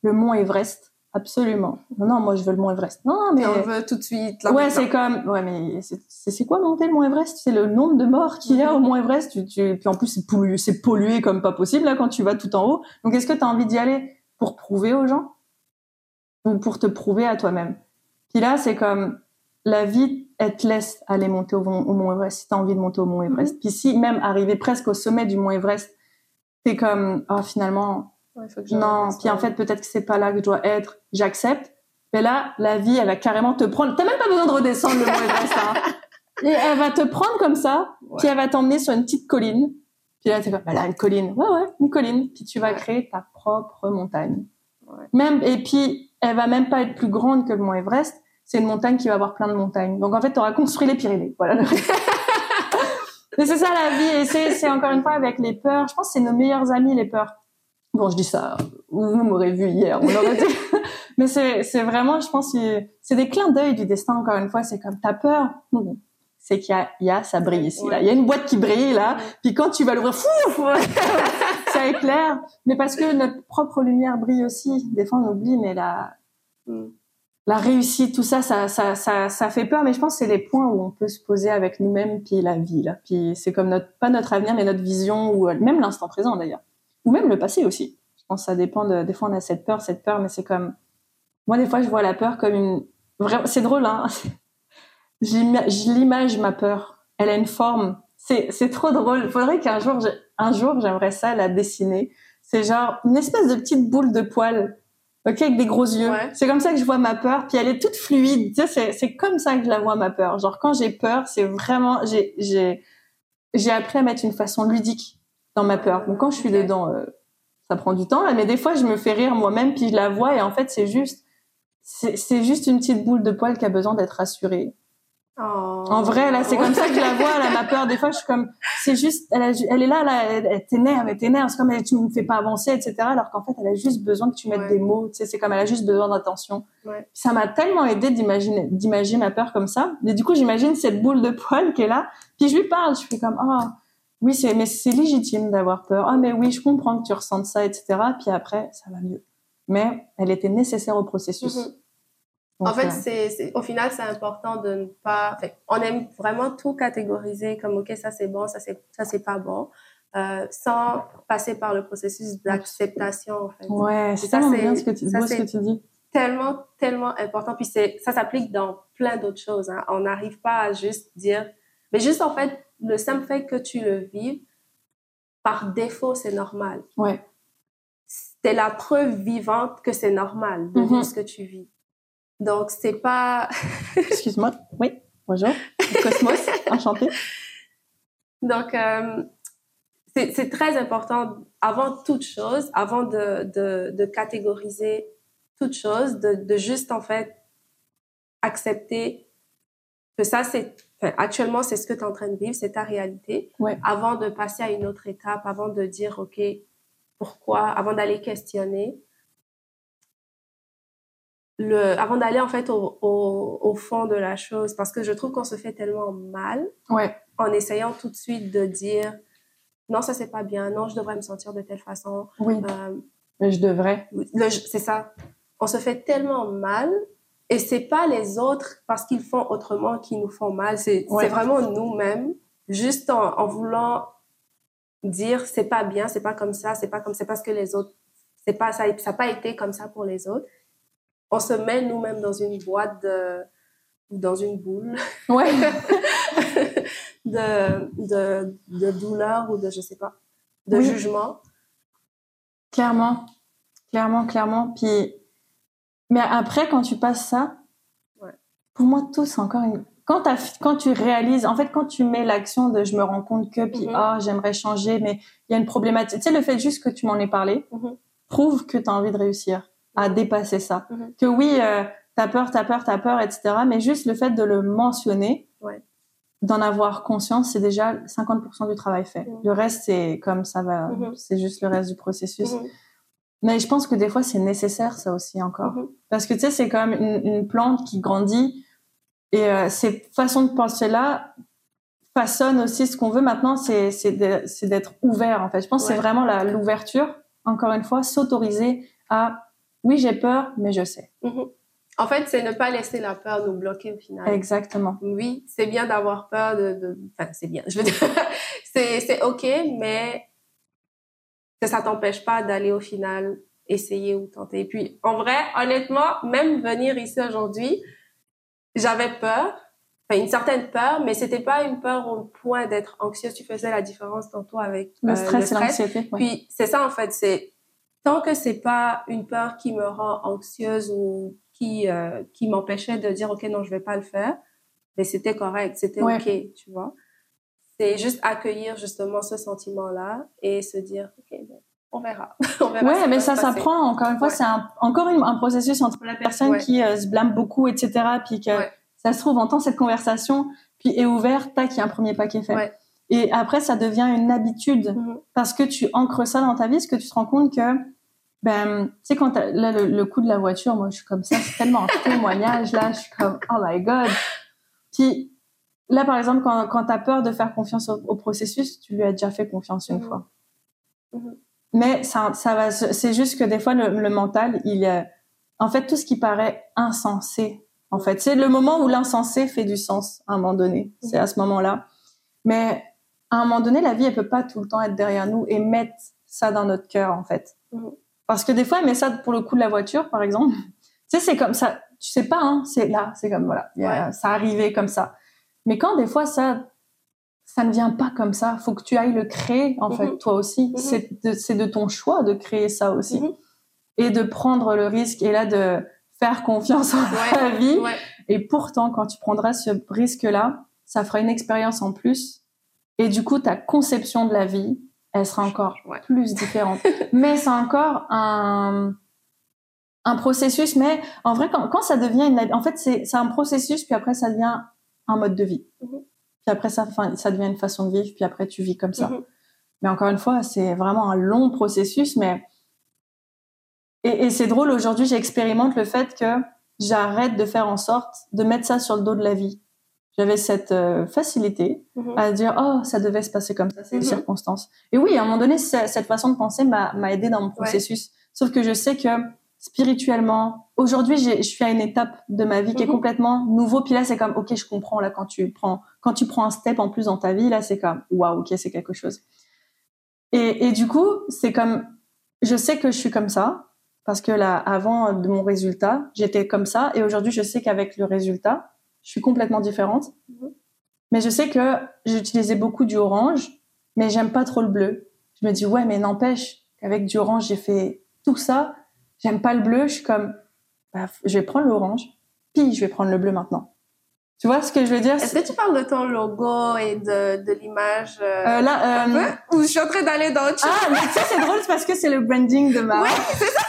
le Mont Everest, absolument. Non, moi je veux le Mont Everest. Non, mais on veut tout de suite. Là, ouais, c'est comme, ouais, mais c'est quoi monter le Mont Everest ? C'est le nombre de morts qu'il y a au Mont Everest. Puis en plus c'est pollué comme pas possible là quand tu vas tout en haut. Donc est-ce que t'as envie d'y aller pour prouver aux gens ou pour te prouver à toi-même ? Puis là c'est comme la vie, elle te laisse aller monter au Mont Everest si t'as envie de monter au Mont Everest. Puis si même arriver presque au sommet du Mont Everest, t'es comme finalement. Ouais, non, puis en fait peut-être que c'est pas là que je dois être, j'accepte, mais là la vie elle va carrément te prendre, t'as même pas besoin de redescendre le Mont Everest, hein. Et elle va te prendre comme ça, puis elle va t'emmener sur une petite colline, puis là t'es comme là une colline, puis tu vas créer ta propre montagne, même, et puis elle va même pas être plus grande que le Mont Everest, c'est une montagne qui va avoir plein de montagnes, donc en fait t'auras construit les Pyrénées, voilà. Mais c'est ça la vie, et c'est encore une fois avec les peurs, je pense que c'est nos meilleurs amis les peurs. Bon, je dis ça, vous m'aurez vu hier, on l'aurait dit. Mais c'est vraiment, je pense, c'est des clins d'œil du destin, encore une fois. C'est comme, t'as peur. c'est qu'il y a ça brille ici, ouais. Là. Il y a une boîte qui brille, là. Puis quand tu vas l'ouvrir, fou, ça éclaire. Mais parce que notre propre lumière brille aussi. Des fois, on oublie, mais la réussite, tout ça, ça fait peur. Mais je pense que c'est les points où on peut se poser avec nous-mêmes, puis la vie, là. Puis c'est comme pas notre avenir, mais notre vision, ou même l'instant présent, d'ailleurs. Ou même le passé aussi. Je pense que ça dépend des fois, on a cette peur, mais c'est comme, moi, des fois, je vois la peur comme une, vraiment, c'est drôle, hein. Je l'image, ma peur. Elle a une forme. C'est trop drôle. Faudrait qu'un jour, j'aimerais ça la dessiner. C'est genre une espèce de petite boule de poils. OK, avec des gros yeux. Ouais. C'est comme ça que je vois ma peur. Puis elle est toute fluide. Tu sais, c'est comme ça que je la vois, ma peur. Genre, quand j'ai peur, c'est vraiment, j'ai appris à mettre une façon ludique dans ma peur. Donc, quand je suis dedans, ça prend du temps, là. Mais des fois, je me fais rire moi-même, puis je la vois. Et en fait, c'est juste une petite boule de poils qui a besoin d'être rassurée. Oh. En vrai, là, c'est comme ça que je la vois, là, ma peur. Des fois, je suis comme, c'est juste, elle est là, elle t'énerve. C'est comme, tu me fais pas avancer, etc. Alors qu'en fait, elle a juste besoin que tu mettes des mots, tu sais, c'est comme, elle a juste besoin d'attention. Ouais. Ça m'a tellement aidé d'imaginer ma peur comme ça. Et du coup, j'imagine cette boule de poils qui est là, puis je lui parle, je fais comme, oh, oui, mais c'est légitime d'avoir peur. Ah, oh, mais oui, je comprends que tu ressentes ça, etc. Puis après, ça va mieux. Mais elle était nécessaire au processus. Mm-hmm. En fait, au final, c'est important de ne pas... Enfin, on aime vraiment tout catégoriser comme « OK, ça c'est bon, ça c'est pas bon », sans passer par le processus d'acceptation, en fait. Ouais, c'est tellement bien ce que tu dis. Tellement, tellement important. Puis ça s'applique dans plein d'autres choses, hein. On n'arrive pas à juste dire... Mais juste, en fait, le simple fait que tu le vives, par défaut, c'est normal. Ouais. C'est la preuve vivante que c'est normal de vivre ce que tu vis. Donc, c'est pas... Excuse-moi. Oui, bonjour. Cosmos, enchantée. Donc, c'est très important, avant toute chose, avant de catégoriser toute chose, de juste, en fait, accepter que ça, c'est... Enfin, actuellement, c'est ce que tu es en train de vivre, c'est ta réalité. Ouais. Avant de passer à une autre étape, avant de dire, OK, pourquoi, avant d'aller questionner... avant d'aller en fait au fond de la chose, parce que je trouve qu'on se fait tellement mal en essayant tout de suite de dire non, ça c'est pas bien, non, je devrais me sentir de telle façon, mais je devrais, c'est ça, on se fait tellement mal, et c'est pas les autres parce qu'ils font autrement qui nous font mal, c'est vraiment nous-mêmes, juste en voulant dire c'est pas bien, c'est pas comme ça, c'est parce que les autres, c'est pas ça, ça n'a pas été comme ça pour les autres. On se met nous-mêmes dans une boîte ou dans une boule de douleur ou de, je sais pas, de jugement. Clairement. Puis, mais après, quand tu passes ça, pour moi, tout, c'est encore une... Quand tu réalises, en fait, quand tu mets l'action de « je me rends compte que », puis « oh, j'aimerais changer, mais il y a une problématique », tu sais, le fait juste que tu m'en aies parlé prouve que tu as envie de réussir à dépasser ça. Que oui, t'as peur, etc. Mais juste le fait de le mentionner, d'en avoir conscience, c'est déjà 50% du travail fait. Le reste, c'est comme ça va, c'est juste le reste du processus. Mais je pense que des fois, c'est nécessaire, ça aussi, encore. Parce que, tu sais, c'est comme une plante qui grandit, et ces façons de penser-là façonnent aussi ce qu'on veut. Maintenant, c'est d'être ouvert, en fait. Je pense que c'est vraiment l'ouverture, encore une fois, s'autoriser à... Oui, j'ai peur, mais je sais. En fait, c'est ne pas laisser la peur nous bloquer au final. Exactement. Oui, c'est bien d'avoir peur Enfin, c'est bien, je veux dire... c'est OK, mais ça ne t'empêche pas d'aller au final essayer ou tenter. Et puis, en vrai, honnêtement, même venir ici aujourd'hui, j'avais peur, enfin, une certaine peur, mais ce n'était pas une peur au point d'être anxieuse. Tu faisais la différence tantôt avec le stress. Et l'anxiété. Ouais. Puis, c'est ça, en fait, c'est... Tant que c'est pas une peur qui me rend anxieuse ou qui m'empêchait de dire OK, non, je vais pas le faire, mais c'était correct, c'était OK, tu vois. C'est juste accueillir justement ce sentiment-là et se dire OK, bon, on verra. Ouais, mais ça s'apprend. Encore une fois, c'est encore un processus entre la personne qui se blâme beaucoup, etc., puis que ça se trouve entend cette conversation, puis est ouverte, tac, il y a un premier pas qui est fait. Ouais. Et après, ça devient une habitude parce que tu ancres ça dans ta vie, parce que tu te rends compte que, ben, tu sais, quand là, le coup de la voiture, moi, je suis comme ça, c'est tellement un témoignage, là, je suis comme, oh my God. Puis, Là, par exemple, quand tu as peur de faire confiance au processus, tu lui as déjà fait confiance une fois. Mmh. Mais ça va, c'est juste que des fois, le mental, en fait, tout ce qui paraît insensé, en fait, c'est le moment où l'insensé fait du sens, à un moment donné. Mmh. C'est à ce moment-là. Mais à un moment donné, la vie, elle peut pas tout le temps être derrière nous et mettre ça dans notre cœur, en fait. Mmh. Parce que des fois, elle met ça pour le coup de la voiture, par exemple. Tu sais, c'est comme ça. Tu sais pas, hein, c'est là, c'est comme, voilà, ouais. Ça arrivait comme ça. Mais quand des fois, ça ne vient pas comme ça, faut que tu ailles le créer, en fait, toi aussi. C'est de ton choix de créer ça aussi. Et de prendre le risque, et là, de faire confiance en ta vie. Ouais. Et pourtant, quand tu prendras ce risque-là, ça fera une expérience en plus. Et du coup, ta conception de la vie, elle sera encore plus différente. Mais c'est encore un processus. Mais en vrai, quand ça devient en fait, c'est un processus, puis après, ça devient un mode de vie. Puis après ça devient une façon de vivre, puis après tu vis comme ça. Mais encore une fois, c'est vraiment un long processus, mais et c'est drôle, aujourd'hui j'expérimente le fait que j'arrête de faire en sorte de mettre ça sur le dos de la vie. J'avais cette facilité à dire oh, ça devait se passer comme ça, c'est les circonstances. Et oui, à un moment donné, cette façon de penser m'a aidée dans mon processus. Sauf que je sais que spirituellement, aujourd'hui, je suis à une étape de ma vie qui est complètement nouveau. Puis là, c'est comme, ok, je comprends. Là, quand tu prends un step en plus dans ta vie, là, c'est comme, waouh, ok, c'est quelque chose. Et du coup, c'est comme, je sais que je suis comme ça parce que là, avant de mon résultat, j'étais comme ça. Et aujourd'hui, je sais qu'avec le résultat, je suis complètement différente. Mais je sais que j'utilisais beaucoup du orange, mais j'aime pas trop le bleu. Je me dis, ouais, mais n'empêche qu'avec du orange, j'ai fait tout ça. J'aime pas le bleu, je suis comme, bah, je vais prendre l'orange, puis je vais prendre le bleu maintenant. Tu vois ce que je veux dire? Est-ce que tu parles de ton logo et de l'image là, un peu? Ou je suis en train d'aller dans autre chose? Ah, mais tu sais, c'est drôle, c'est parce que c'est le branding de ma... Oui, c'est ça!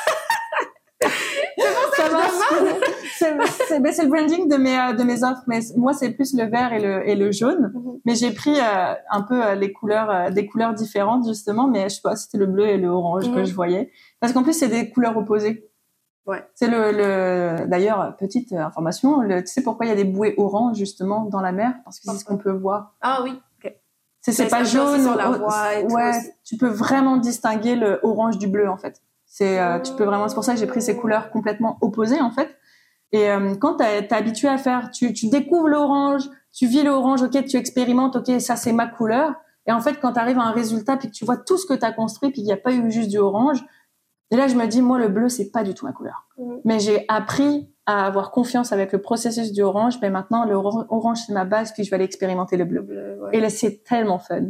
C'est pour ça que je c'est le branding de mes offres, mais moi, c'est plus le vert et le jaune. Mais j'ai pris un peu les couleurs, des couleurs différentes, justement, mais je sais pas, c'était le bleu et le orange que je voyais. Parce qu'en plus, c'est des couleurs opposées. Ouais. C'est d'ailleurs, petite information, tu sais pourquoi il y a des bouées oranges, justement, dans la mer? Parce que c'est ce qu'on peut voir. Ah oui, ok. C'est pas jaune, sur la voie et tout. Ouais, tu peux vraiment distinguer le orange du bleu, en fait. C'est pour ça que j'ai pris ces couleurs complètement opposées, en fait. Et quand t'es habitué à faire, tu découvres l'orange, tu vis l'orange, ok, tu expérimentes, ok, ça c'est ma couleur. Et en fait, quand t'arrives à un résultat, puis que tu vois tout ce que t'as construit, puis qu'il n'y a pas eu juste du orange, et là je me dis, moi le bleu c'est pas du tout ma couleur. Mais j'ai appris à avoir confiance avec le processus du orange, mais maintenant l'orange c'est ma base, puis je vais aller expérimenter le bleu. Et là c'est tellement fun,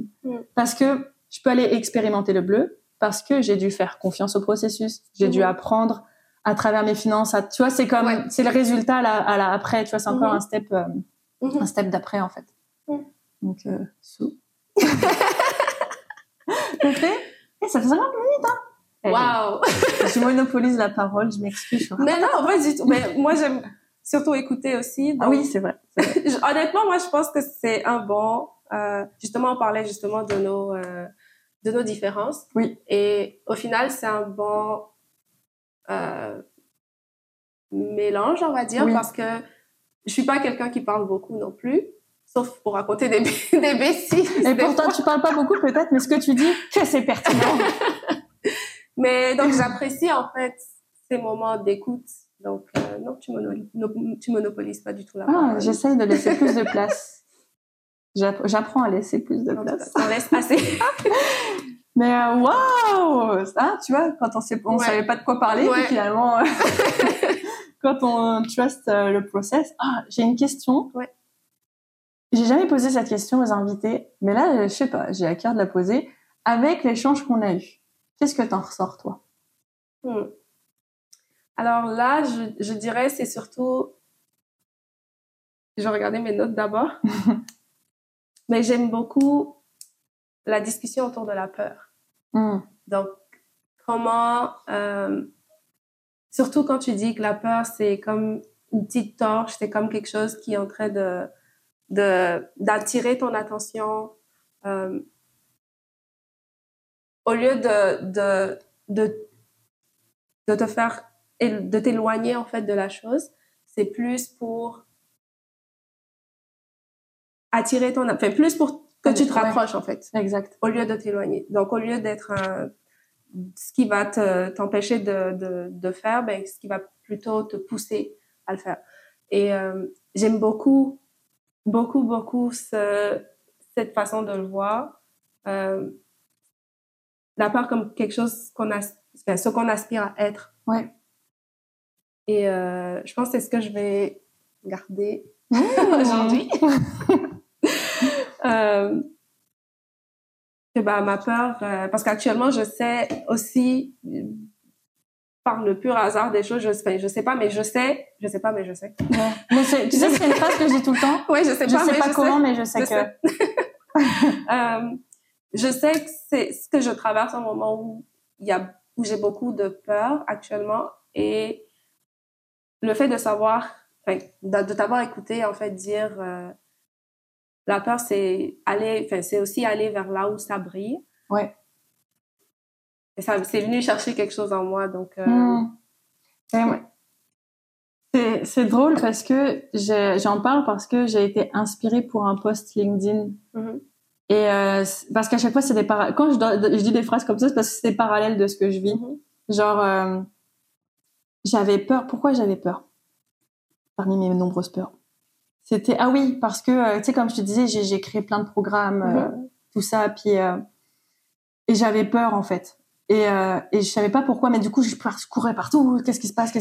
parce que je peux aller expérimenter le bleu, parce que j'ai dû faire confiance au processus, j'ai dû apprendre à travers mes finances, tu vois, c'est comme, c'est le résultat là, après, tu vois, c'est encore un step d'après, en fait. Donc, ça fait 50 minutes, hein? Waouh! Je monopolise la parole, je m'excuse. Non, pas du tout. Mais moi, j'aime surtout écouter aussi. Donc... Ah oui, c'est vrai. Honnêtement, moi, je pense que c'est un bon, justement, on parlait justement de nos différences. Oui. Et au final, c'est un bon, mélange, on va dire, parce que je suis pas quelqu'un qui parle beaucoup non plus, sauf pour raconter des bêtises. Et pourtant, tu parles pas beaucoup peut-être, mais ce que tu dis, que c'est pertinent. Mais donc, j'apprécie en fait ces moments d'écoute. Donc, non, tu monopolises pas du tout la parole. Ah, j'essaye de laisser plus de place. J'apprends à laisser plus de place. On laisse assez. Mais waouh, ça, tu vois, quand on savait pas de quoi parler, puis finalement, quand on trust le process. Ah, j'ai une question. Ouais. J'ai jamais posé cette question aux invités, mais là, je sais pas, j'ai à cœur de la poser. Avec l'échange qu'on a eu, qu'est-ce que t'en ressors toi? Alors là, je dirais, c'est surtout, je regardais mes notes d'abord, mais j'aime beaucoup la discussion autour de la peur. Donc, comment... surtout quand tu dis que la peur, c'est comme une petite torche, c'est comme quelque chose qui est en train d'attirer ton attention. Au lieu de te faire... de t'éloigner, en fait, de la chose, c'est plus pour attirer ton... Enfin, plus pour que tu te rapproches, en fait. Exact. Au lieu de t'éloigner. Donc, au lieu d'être ce qui va t'empêcher de faire, ben, ce qui va plutôt te pousser à le faire. Et j'aime beaucoup cette façon de le voir. La part comme quelque chose ce qu'on aspire à être. Ouais. Et je pense que c'est ce que je vais garder aujourd'hui. Ma peur, parce qu'actuellement, je sais aussi, par le pur hasard des choses, je sais pas, mais je sais. Ouais. Mais tu sais, c'est une phrase que je dis tout le temps. Oui, je sais pas comment, mais je sais que... je sais que c'est ce que je traverse un moment où j'ai beaucoup de peur actuellement, et le fait de savoir, de t'avoir écouté, en fait, dire la peur, c'est aussi aller vers là où ça brille. Ouais. Et ça, c'est venu chercher quelque chose en moi, donc... Ouais. C'est drôle parce que j'en parle parce que j'ai été inspirée pour un post LinkedIn. Mm-hmm. Et parce qu'à chaque fois, c'est des parallèles. Quand je dis des phrases comme ça, c'est parce que c'est des parallèles de ce que je vis. Mm-hmm. Genre, j'avais peur. Pourquoi j'avais peur? Parmi mes nombreuses peurs. C'était, parce que, tu sais, comme je te disais, j'ai créé plein de programmes, mm-hmm. tout ça, puis... et j'avais peur, en fait. Et je savais pas pourquoi, mais du coup, je courais partout. Qu'est-ce qui se passe?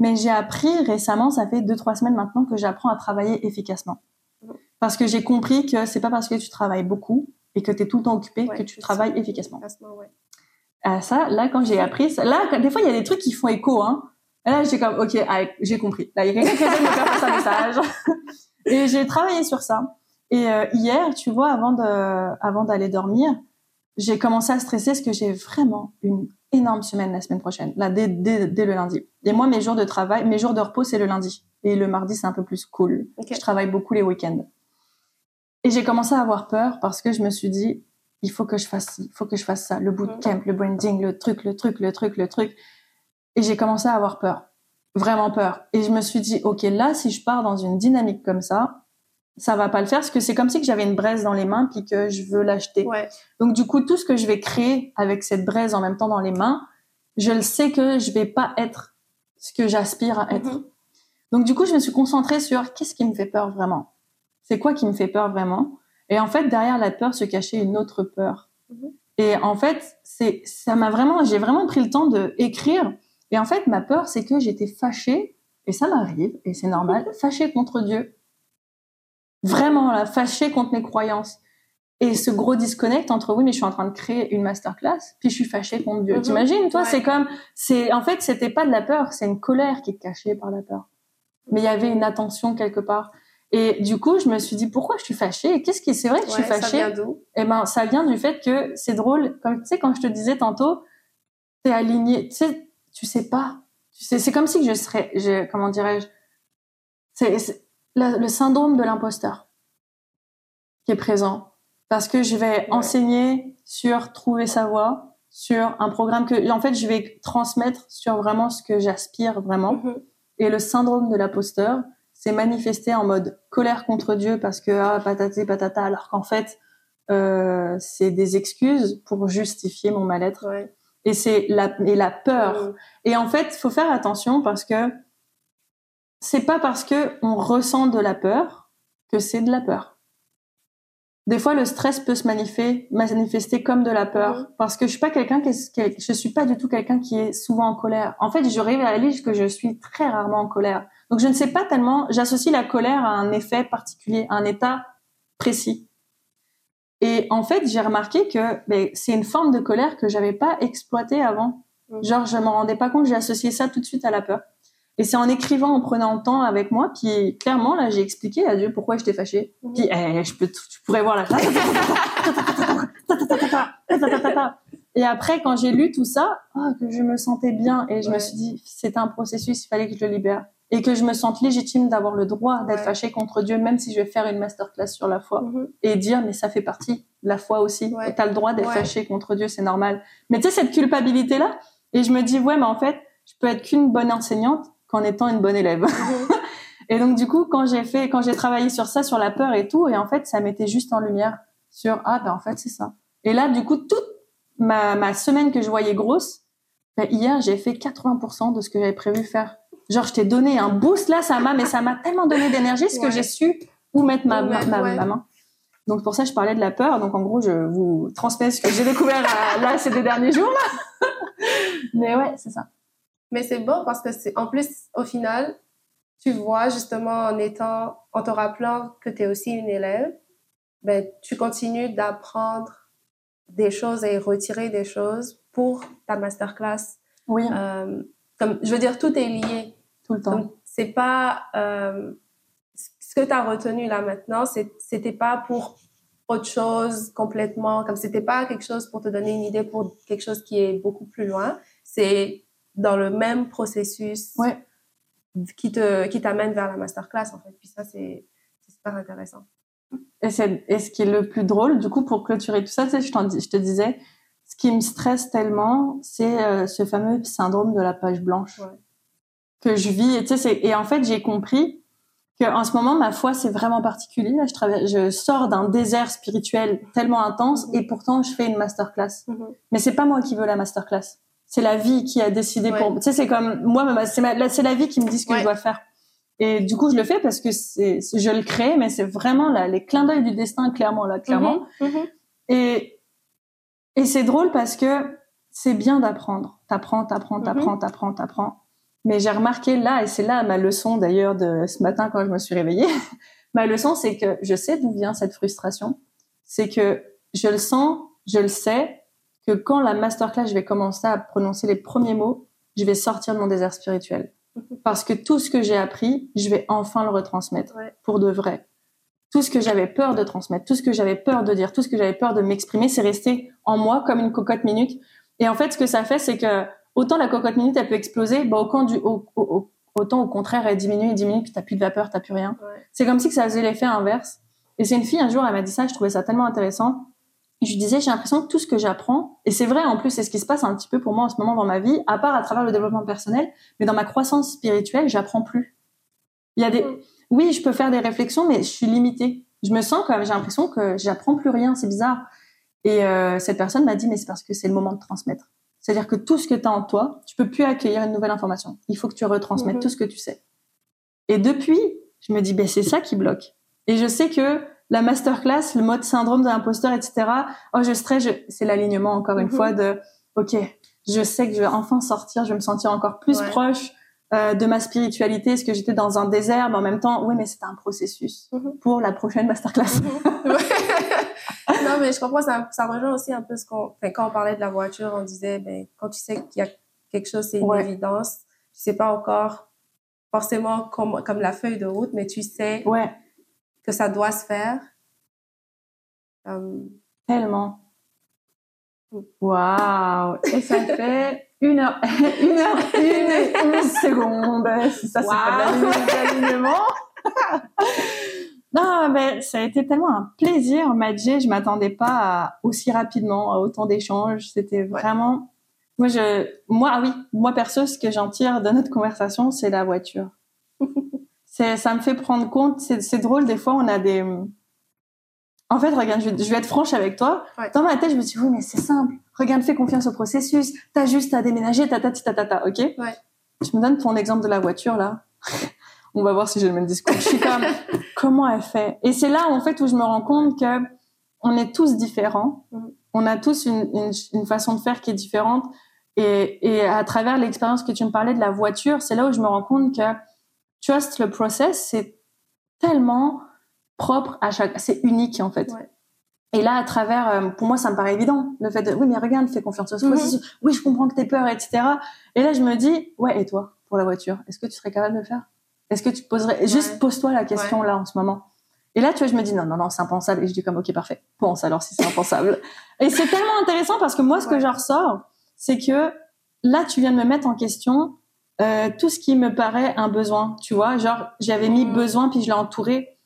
Mais j'ai appris récemment, ça fait 2-3 semaines maintenant, que j'apprends à travailler efficacement. Parce que j'ai compris que c'est pas parce que tu travailles beaucoup et que t'es tout le temps occupé que tu travailles efficacement. Ouais. Ça, là, quand j'ai appris... des fois, il y a des trucs qui font écho, hein. Et là, j'ai comme, j'ai compris. Là, il y a quelqu'un qui vient me faire passer un message. Et j'ai travaillé sur ça. Et hier, tu vois, avant d'aller dormir, j'ai commencé à stresser parce que j'ai vraiment une énorme semaine la semaine prochaine. Là, dès le lundi. Et moi, mes jours de travail, mes jours de repos, c'est le lundi. Et le mardi, c'est un peu plus cool. Okay. Je travaille beaucoup les week-ends. Et j'ai commencé à avoir peur parce que je me suis dit, il faut que je fasse ci, il faut que je fasse ça, le bootcamp, le branding, le truc. Et j'ai commencé à avoir peur, vraiment peur. Et je me suis dit, ok, là, si je pars dans une dynamique comme ça, ça va pas le faire, parce que c'est comme si que j'avais une braise dans les mains puis que je veux l'acheter. Ouais. Donc du coup, tout ce que je vais créer avec cette braise en même temps dans les mains, je le sais que je vais pas être ce que j'aspire à être. Mm-hmm. Donc du coup, je me suis concentrée sur qu'est-ce qui me fait peur vraiment. C'est quoi qui me fait peur vraiment? Et en fait, derrière la peur se cachait une autre peur. Mmh. Et en fait, j'ai vraiment pris le temps d'écrire. Et en fait, ma peur, c'est que j'étais fâchée, et ça m'arrive, et c'est normal, fâchée contre Dieu. Vraiment, là, fâchée contre mes croyances. Et ce gros disconnect entre, oui, mais je suis en train de créer une masterclass, puis je suis fâchée contre Dieu. Mmh. T'imagines, toi, en fait, c'était pas de la peur, c'est une colère qui est cachée par la peur. Mais il y avait une attention quelque part. Et du coup, je me suis dit, pourquoi je suis fâchée? C'est vrai que je suis fâchée. Ça vient d'où? Eh ben, ça vient du fait que c'est drôle. Comme, tu sais, quand je te disais tantôt, t'es alignée. Tu sais pas. C'est comme si que je serais, comment dirais-je? C'est le syndrome de l'imposteur qui est présent. Parce que je vais enseigner sur trouver sa voie, sur un programme que, en fait, je vais transmettre sur vraiment ce que j'aspire vraiment. Mm-hmm. Et le syndrome de l'imposteur, c'est manifesté en mode colère contre Dieu parce que patati patata, alors qu'en fait c'est des excuses pour justifier mon mal-être. Ouais. Et c'est la peur. Et en fait, faut faire attention parce que c'est pas parce que on ressent de la peur que c'est de la peur. Des fois, le stress peut se manifester comme de la peur parce que je suis pas du tout quelqu'un qui est souvent en colère. En fait, je réalise que je suis très rarement en colère. Donc, je ne sais pas tellement... J'associe la colère à un effet particulier, à un état précis. Et en fait, j'ai remarqué que c'est une forme de colère que j'avais pas exploitée avant. Genre, je m'en rendais pas compte, j'ai associé ça tout de suite à la peur. Et c'est en écrivant, en prenant le temps avec moi, puis clairement, là, j'ai expliqué à Dieu pourquoi j'étais fâchée. Puis, tu pourrais voir la... Et après, quand j'ai lu tout ça, que je me sentais bien. Et je me suis dit, c'était un processus, il fallait que je le libère. Et que je me sente légitime d'avoir le droit d'être fâchée contre Dieu, même si je vais faire une masterclass sur la foi. Mm-hmm. Et dire, mais ça fait partie de la foi aussi. Ouais. T'as le droit d'être fâchée contre Dieu, c'est normal. Mais tu sais, cette culpabilité-là, et je me dis, mais en fait, je peux être qu'une bonne enseignante qu'en étant une bonne élève. Mm-hmm. Et donc, du coup, quand j'ai travaillé sur ça, sur la peur et tout, et en fait, ça mettait juste en lumière sur, ah, ben, en fait, c'est ça. Et là, du coup, toute ma semaine que je voyais grosse, ben, hier, j'ai fait 80% de ce que j'avais prévu faire. Genre, je t'ai donné un boost, là, ça m'a tellement donné d'énergie, parce que j'ai su où mettre ma main. Donc, pour ça, je parlais de la peur. Donc, en gros, je vous transmets ce que j'ai découvert là, ces deux derniers jours, là. Mais ouais, c'est ça. Mais c'est bon parce que c'est, en plus, au final, tu vois, justement, en te rappelant que tu es aussi une élève, ben, tu continues d'apprendre des choses et retirer des choses pour ta masterclass. Oui. Comme, je veux dire, tout est lié. Tout le temps. Donc, c'est pas, ce que tu as retenu là maintenant, c'était pas pour autre chose complètement, comme c'était pas quelque chose pour te donner une idée pour quelque chose qui est beaucoup plus loin. C'est dans le même processus. Ouais. Qui t'amène vers la masterclass, en fait. Puis ça, c'est super intéressant. Et ce qui est le plus drôle, du coup, pour clôturer tout ça, tu sais, je te disais, ce qui me stresse tellement, c'est ce fameux syndrome de la page blanche que je vis. Et, tu sais, et en fait, j'ai compris qu'en ce moment, ma foi, c'est vraiment particulier. Là, je sors d'un désert spirituel tellement intense et pourtant, je fais une masterclass. Mm-hmm. Mais c'est pas moi qui veux la masterclass. C'est la vie qui a décidé pour, tu sais, c'est comme moi, c'est la vie qui me dit ce que je dois faire. Et du coup, je le fais parce que je le crée, mais c'est vraiment les clins d'œil du destin, clairement. Mm-hmm. Et c'est drôle parce que c'est bien d'apprendre. T'apprends. Mais j'ai remarqué là, et c'est là ma leçon d'ailleurs de ce matin quand je me suis réveillée. Ma leçon, c'est que je sais d'où vient cette frustration. C'est que je le sens, je le sais. Que quand la masterclass, je vais commencer à prononcer les premiers mots, je vais sortir de mon désert spirituel. Parce que tout ce que j'ai appris, je vais enfin le retransmettre pour de vrai. Tout ce que j'avais peur de transmettre, tout ce que j'avais peur de dire, tout ce que j'avais peur de m'exprimer, c'est resté en moi comme une cocotte minute. Et en fait, ce que ça fait, c'est que autant la cocotte minute, elle peut exploser, bah, autant au contraire, elle diminue, puis t'as plus de vapeur, t'as plus rien. Ouais. C'est comme si ça faisait l'effet inverse. Et c'est une fille, un jour, elle m'a dit ça, je trouvais ça tellement intéressant. Je disais, j'ai l'impression que tout ce que j'apprends, et c'est vrai en plus, c'est ce qui se passe un petit peu pour moi en ce moment dans ma vie, à part à travers le développement personnel, mais dans ma croissance spirituelle, j'apprends plus. Il y a des, oui, je peux faire des réflexions, mais je suis limitée. Je me sens comme, j'ai l'impression que j'apprends plus rien, c'est bizarre. Et cette personne m'a dit, mais c'est parce que c'est le moment de transmettre. C'est-à-dire que tout ce que t'as en toi, tu peux plus accueillir une nouvelle information. Il faut que tu retransmettes tout ce que tu sais. Et depuis, je me dis, ben c'est ça qui bloque. Et je sais que la masterclass, le mode syndrome de l'imposteur, etc. Oh, je stresse, c'est l'alignement encore une fois de, ok, je sais que je vais enfin sortir, je vais me sentir encore plus proche de ma spiritualité, parce que j'étais dans un désert, mais en même temps, oui, mais c'était un processus pour la prochaine masterclass. Non, mais je comprends, ça rejoint aussi un peu ce quand on parlait de la voiture, on disait, ben, quand tu sais qu'il y a quelque chose, c'est une évidence, tu sais pas encore forcément comme la feuille de route, mais tu sais. Ouais. Que ça doit se faire. Tellement. Waouh! Et ça fait 1h11 Ça, c'est pas l'alignement. Non, mais ça a été tellement un plaisir, Madjé. Je m'attendais pas aussi rapidement à autant d'échanges. C'était vraiment... Moi, perso, ce que j'en tire de notre conversation, c'est la voiture. Ça me fait prendre compte, c'est drôle, des fois on a des... En fait, regarde, je vais être franche avec toi. Ouais. Dans ma tête, je me suis dit, oui, mais c'est simple. Regarde, fais confiance au processus. T'as juste à déménager, ta, ok? Ouais. Tu me donnes ton exemple de la voiture, là. On va voir si j'ai le même discours. Je suis comme, comment elle fait? Et c'est là, en fait, où je me rends compte que on est tous différents. Mm-hmm. On a tous une façon de faire qui est différente. Et à travers l'expérience que tu me parlais de la voiture, c'est là où je me rends compte que trust le process, c'est tellement propre à chaque... C'est unique, en fait. Ouais. Et là, à travers... pour moi, ça me paraît évident, le fait de... Oui, mais regarde, fais confiance à ce processus. Oui, je comprends que t'es peur, etc. Et là, je me dis... Ouais, et toi, pour la voiture, est-ce que tu serais capable de le faire? Est-ce que tu poserais... Ouais. Juste pose-toi la question, là, en ce moment. Et là, tu vois, je me dis... Non, c'est impensable. Et je dis comme... Ok, parfait. Pense alors si c'est impensable. Et c'est tellement intéressant parce que moi, ce que j'en ressors, c'est que là, tu viens de me mettre en question... tout ce qui me paraît un besoin, tu vois, genre j'avais mis besoin puis je l'ai entouré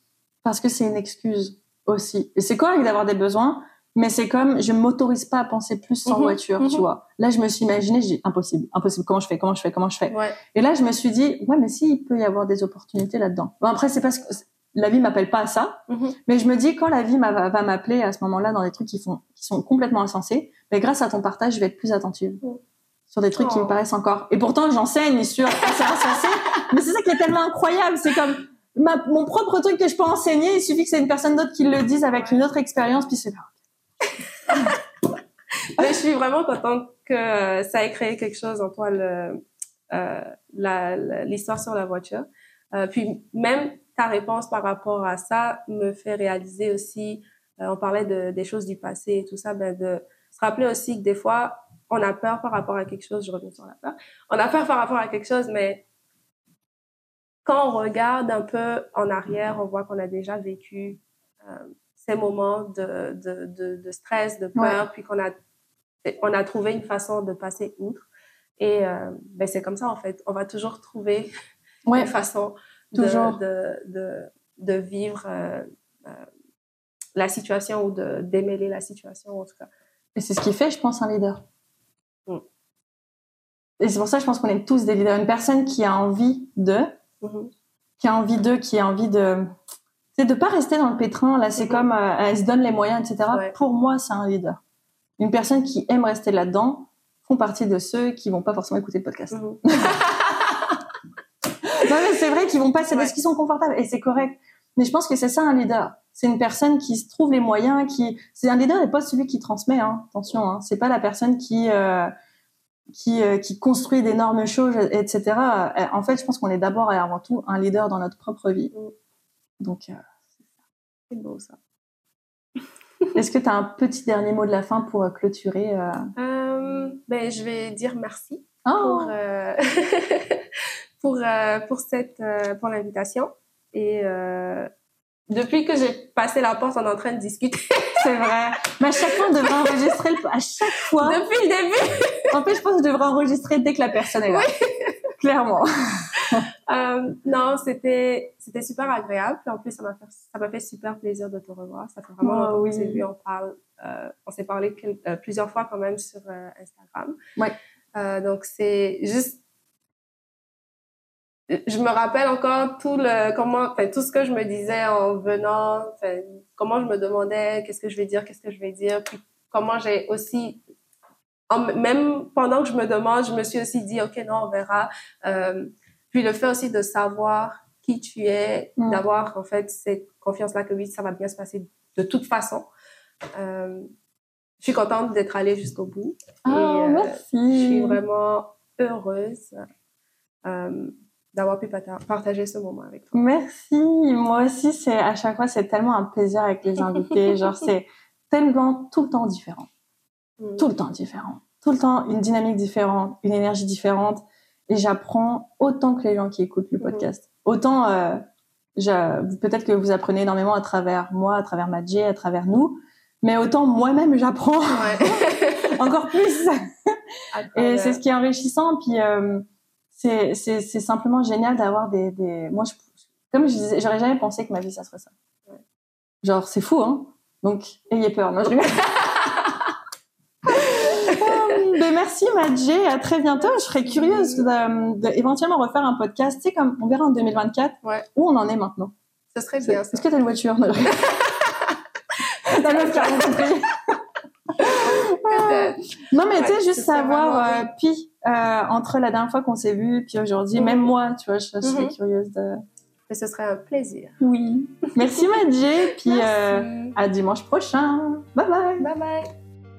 parce que c'est une excuse aussi. Et c'est correct d'avoir des besoins, mais c'est comme, je m'autorise pas à penser plus sans voiture, tu vois. Là, je me suis imaginée, j'ai dit, impossible, comment je fais? Ouais. Et là, je me suis dit, ouais, mais si, il peut y avoir des opportunités là-dedans. Bon, après, c'est parce que la vie m'appelle pas à ça, mais je me dis, quand la vie va m'appeler à ce moment-là dans des trucs qui sont complètement insensés, mais grâce à ton partage, je vais être plus attentive. Sur des trucs qui me paraissent encore. Et pourtant, j'enseigne sur, c'est insensé, mais c'est ça qui est tellement incroyable, c'est comme, mon propre truc que je peux enseigner, il suffit que c'est une personne d'autre qui le dise avec une autre expérience, puis c'est là. Mais je suis vraiment contente que ça ait créé quelque chose en toi, l'histoire sur la voiture. Puis même ta réponse par rapport à ça me fait réaliser aussi, on parlait des choses du passé et tout ça, ben de se rappeler aussi que des fois, on a peur par rapport à quelque chose, je reviens sur la peur, on a peur par rapport à quelque chose, mais quand on regarde un peu en arrière, on voit qu'on a déjà vécu ces moments de stress, de peur, puis qu'on a trouvé une façon de passer outre. Et ben c'est comme ça, en fait. On va toujours trouver une façon de vivre la situation ou de démêler la situation, en tout cas. Et c'est ce qui fait, je pense, un leader. Et c'est pour ça, je pense qu'on est tous des leaders. Une personne qui a envie de... qui a envie de... C'est de pas rester dans le pétrin, là, c'est comme, elle se donne les moyens, etc. Ouais. Pour moi, c'est un leader. Une personne qui aime rester là-dedans font partie de ceux qui vont pas forcément écouter le podcast. Non, mais c'est vrai qu'ils vont pas, c'est parce qu'ils sont confortables, et c'est correct. Mais je pense que c'est ça, un leader. C'est une personne qui se trouve les moyens, c'est un leader n'est pas celui qui transmet, hein. Attention, hein. C'est pas la personne qui construit d'énormes choses, etc. En fait, je pense qu'on est d'abord et avant tout un leader dans notre propre vie. Donc, c'est beau, ça. Est-ce que tu as un petit dernier mot de la fin pour clôturer ben, je vais dire merci pour l'invitation. Et depuis que j'ai passé la porte, on est en train de discuter. C'est vrai. Mais à chaque fois, on devrait enregistrer... À chaque fois... Depuis le début. En fait, je pense que je devrais enregistrer dès que la personne est là. Oui. Clairement. Non, c'était super agréable. Puis en plus, ça m'a fait super plaisir de te revoir. Ça fait vraiment longtemps que j'ai vu, on s'est parlé plusieurs fois quand même sur Instagram. Ouais. Donc c'est juste, je me rappelle encore tout ce que je me disais en venant, comment je me demandais qu'est-ce que je vais dire, puis comment j'ai aussi, même pendant que je me demande, je me suis aussi dit, OK, non, on verra. Puis le fait aussi de savoir qui tu es, d'avoir en fait cette confiance-là que oui, ça va bien se passer de toute façon. Je suis contente d'être allée jusqu'au bout. Merci. Je suis vraiment heureuse d'avoir pu partager ce moment avec toi. Merci. Moi aussi, à chaque fois, c'est tellement un plaisir avec les invités. Genre, c'est tellement tout le temps différent. Tout le temps une dynamique différente, une énergie différente, et j'apprends autant que les gens qui écoutent le podcast. Autant peut-être que vous apprenez énormément à travers moi, à travers Madjé, à travers nous, mais autant moi-même j'apprends encore plus. Et c'est ce qui est enrichissant. Puis c'est simplement génial d'avoir des... Moi, comme je disais, j'aurais jamais pensé que ma vie ça serait ça. Genre c'est fou, hein. Donc ayez peur. Non, je rigole. Merci Madjé, à très bientôt. Je serais curieuse d'éventuellement refaire un podcast, tu sais, comme on verra en 2024 où on en est maintenant. Ça serait bien. Est-ce que t'as une voiture? Non, mais tu sais, juste savoir, entre la dernière fois qu'on s'est vu, puis aujourd'hui, même moi, tu vois, je serais curieuse de... Mais ce serait un plaisir. Oui. Merci Madjé, puis à dimanche prochain. Bye bye. Bye bye.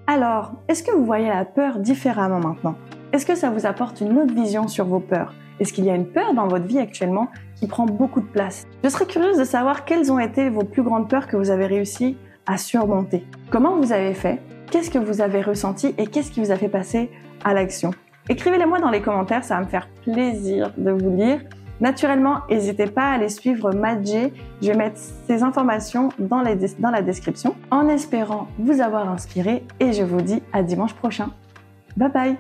Alors, est-ce que vous voyez la peur différemment maintenant? Est-ce que ça vous apporte une autre vision sur vos peurs? Est-ce qu'il y a une peur dans votre vie actuellement qui prend beaucoup de place? Je serais curieuse de savoir quelles ont été vos plus grandes peurs que vous avez réussi à surmonter. Comment vous avez fait? Qu'est-ce que vous avez ressenti? Et qu'est-ce qui vous a fait passer à l'action? Écrivez-les-moi dans les commentaires, ça va me faire plaisir de vous lire. Naturellement, n'hésitez pas à aller suivre Madjé. Je vais mettre ces informations dans la description en espérant vous avoir inspiré et je vous dis à dimanche prochain. Bye bye!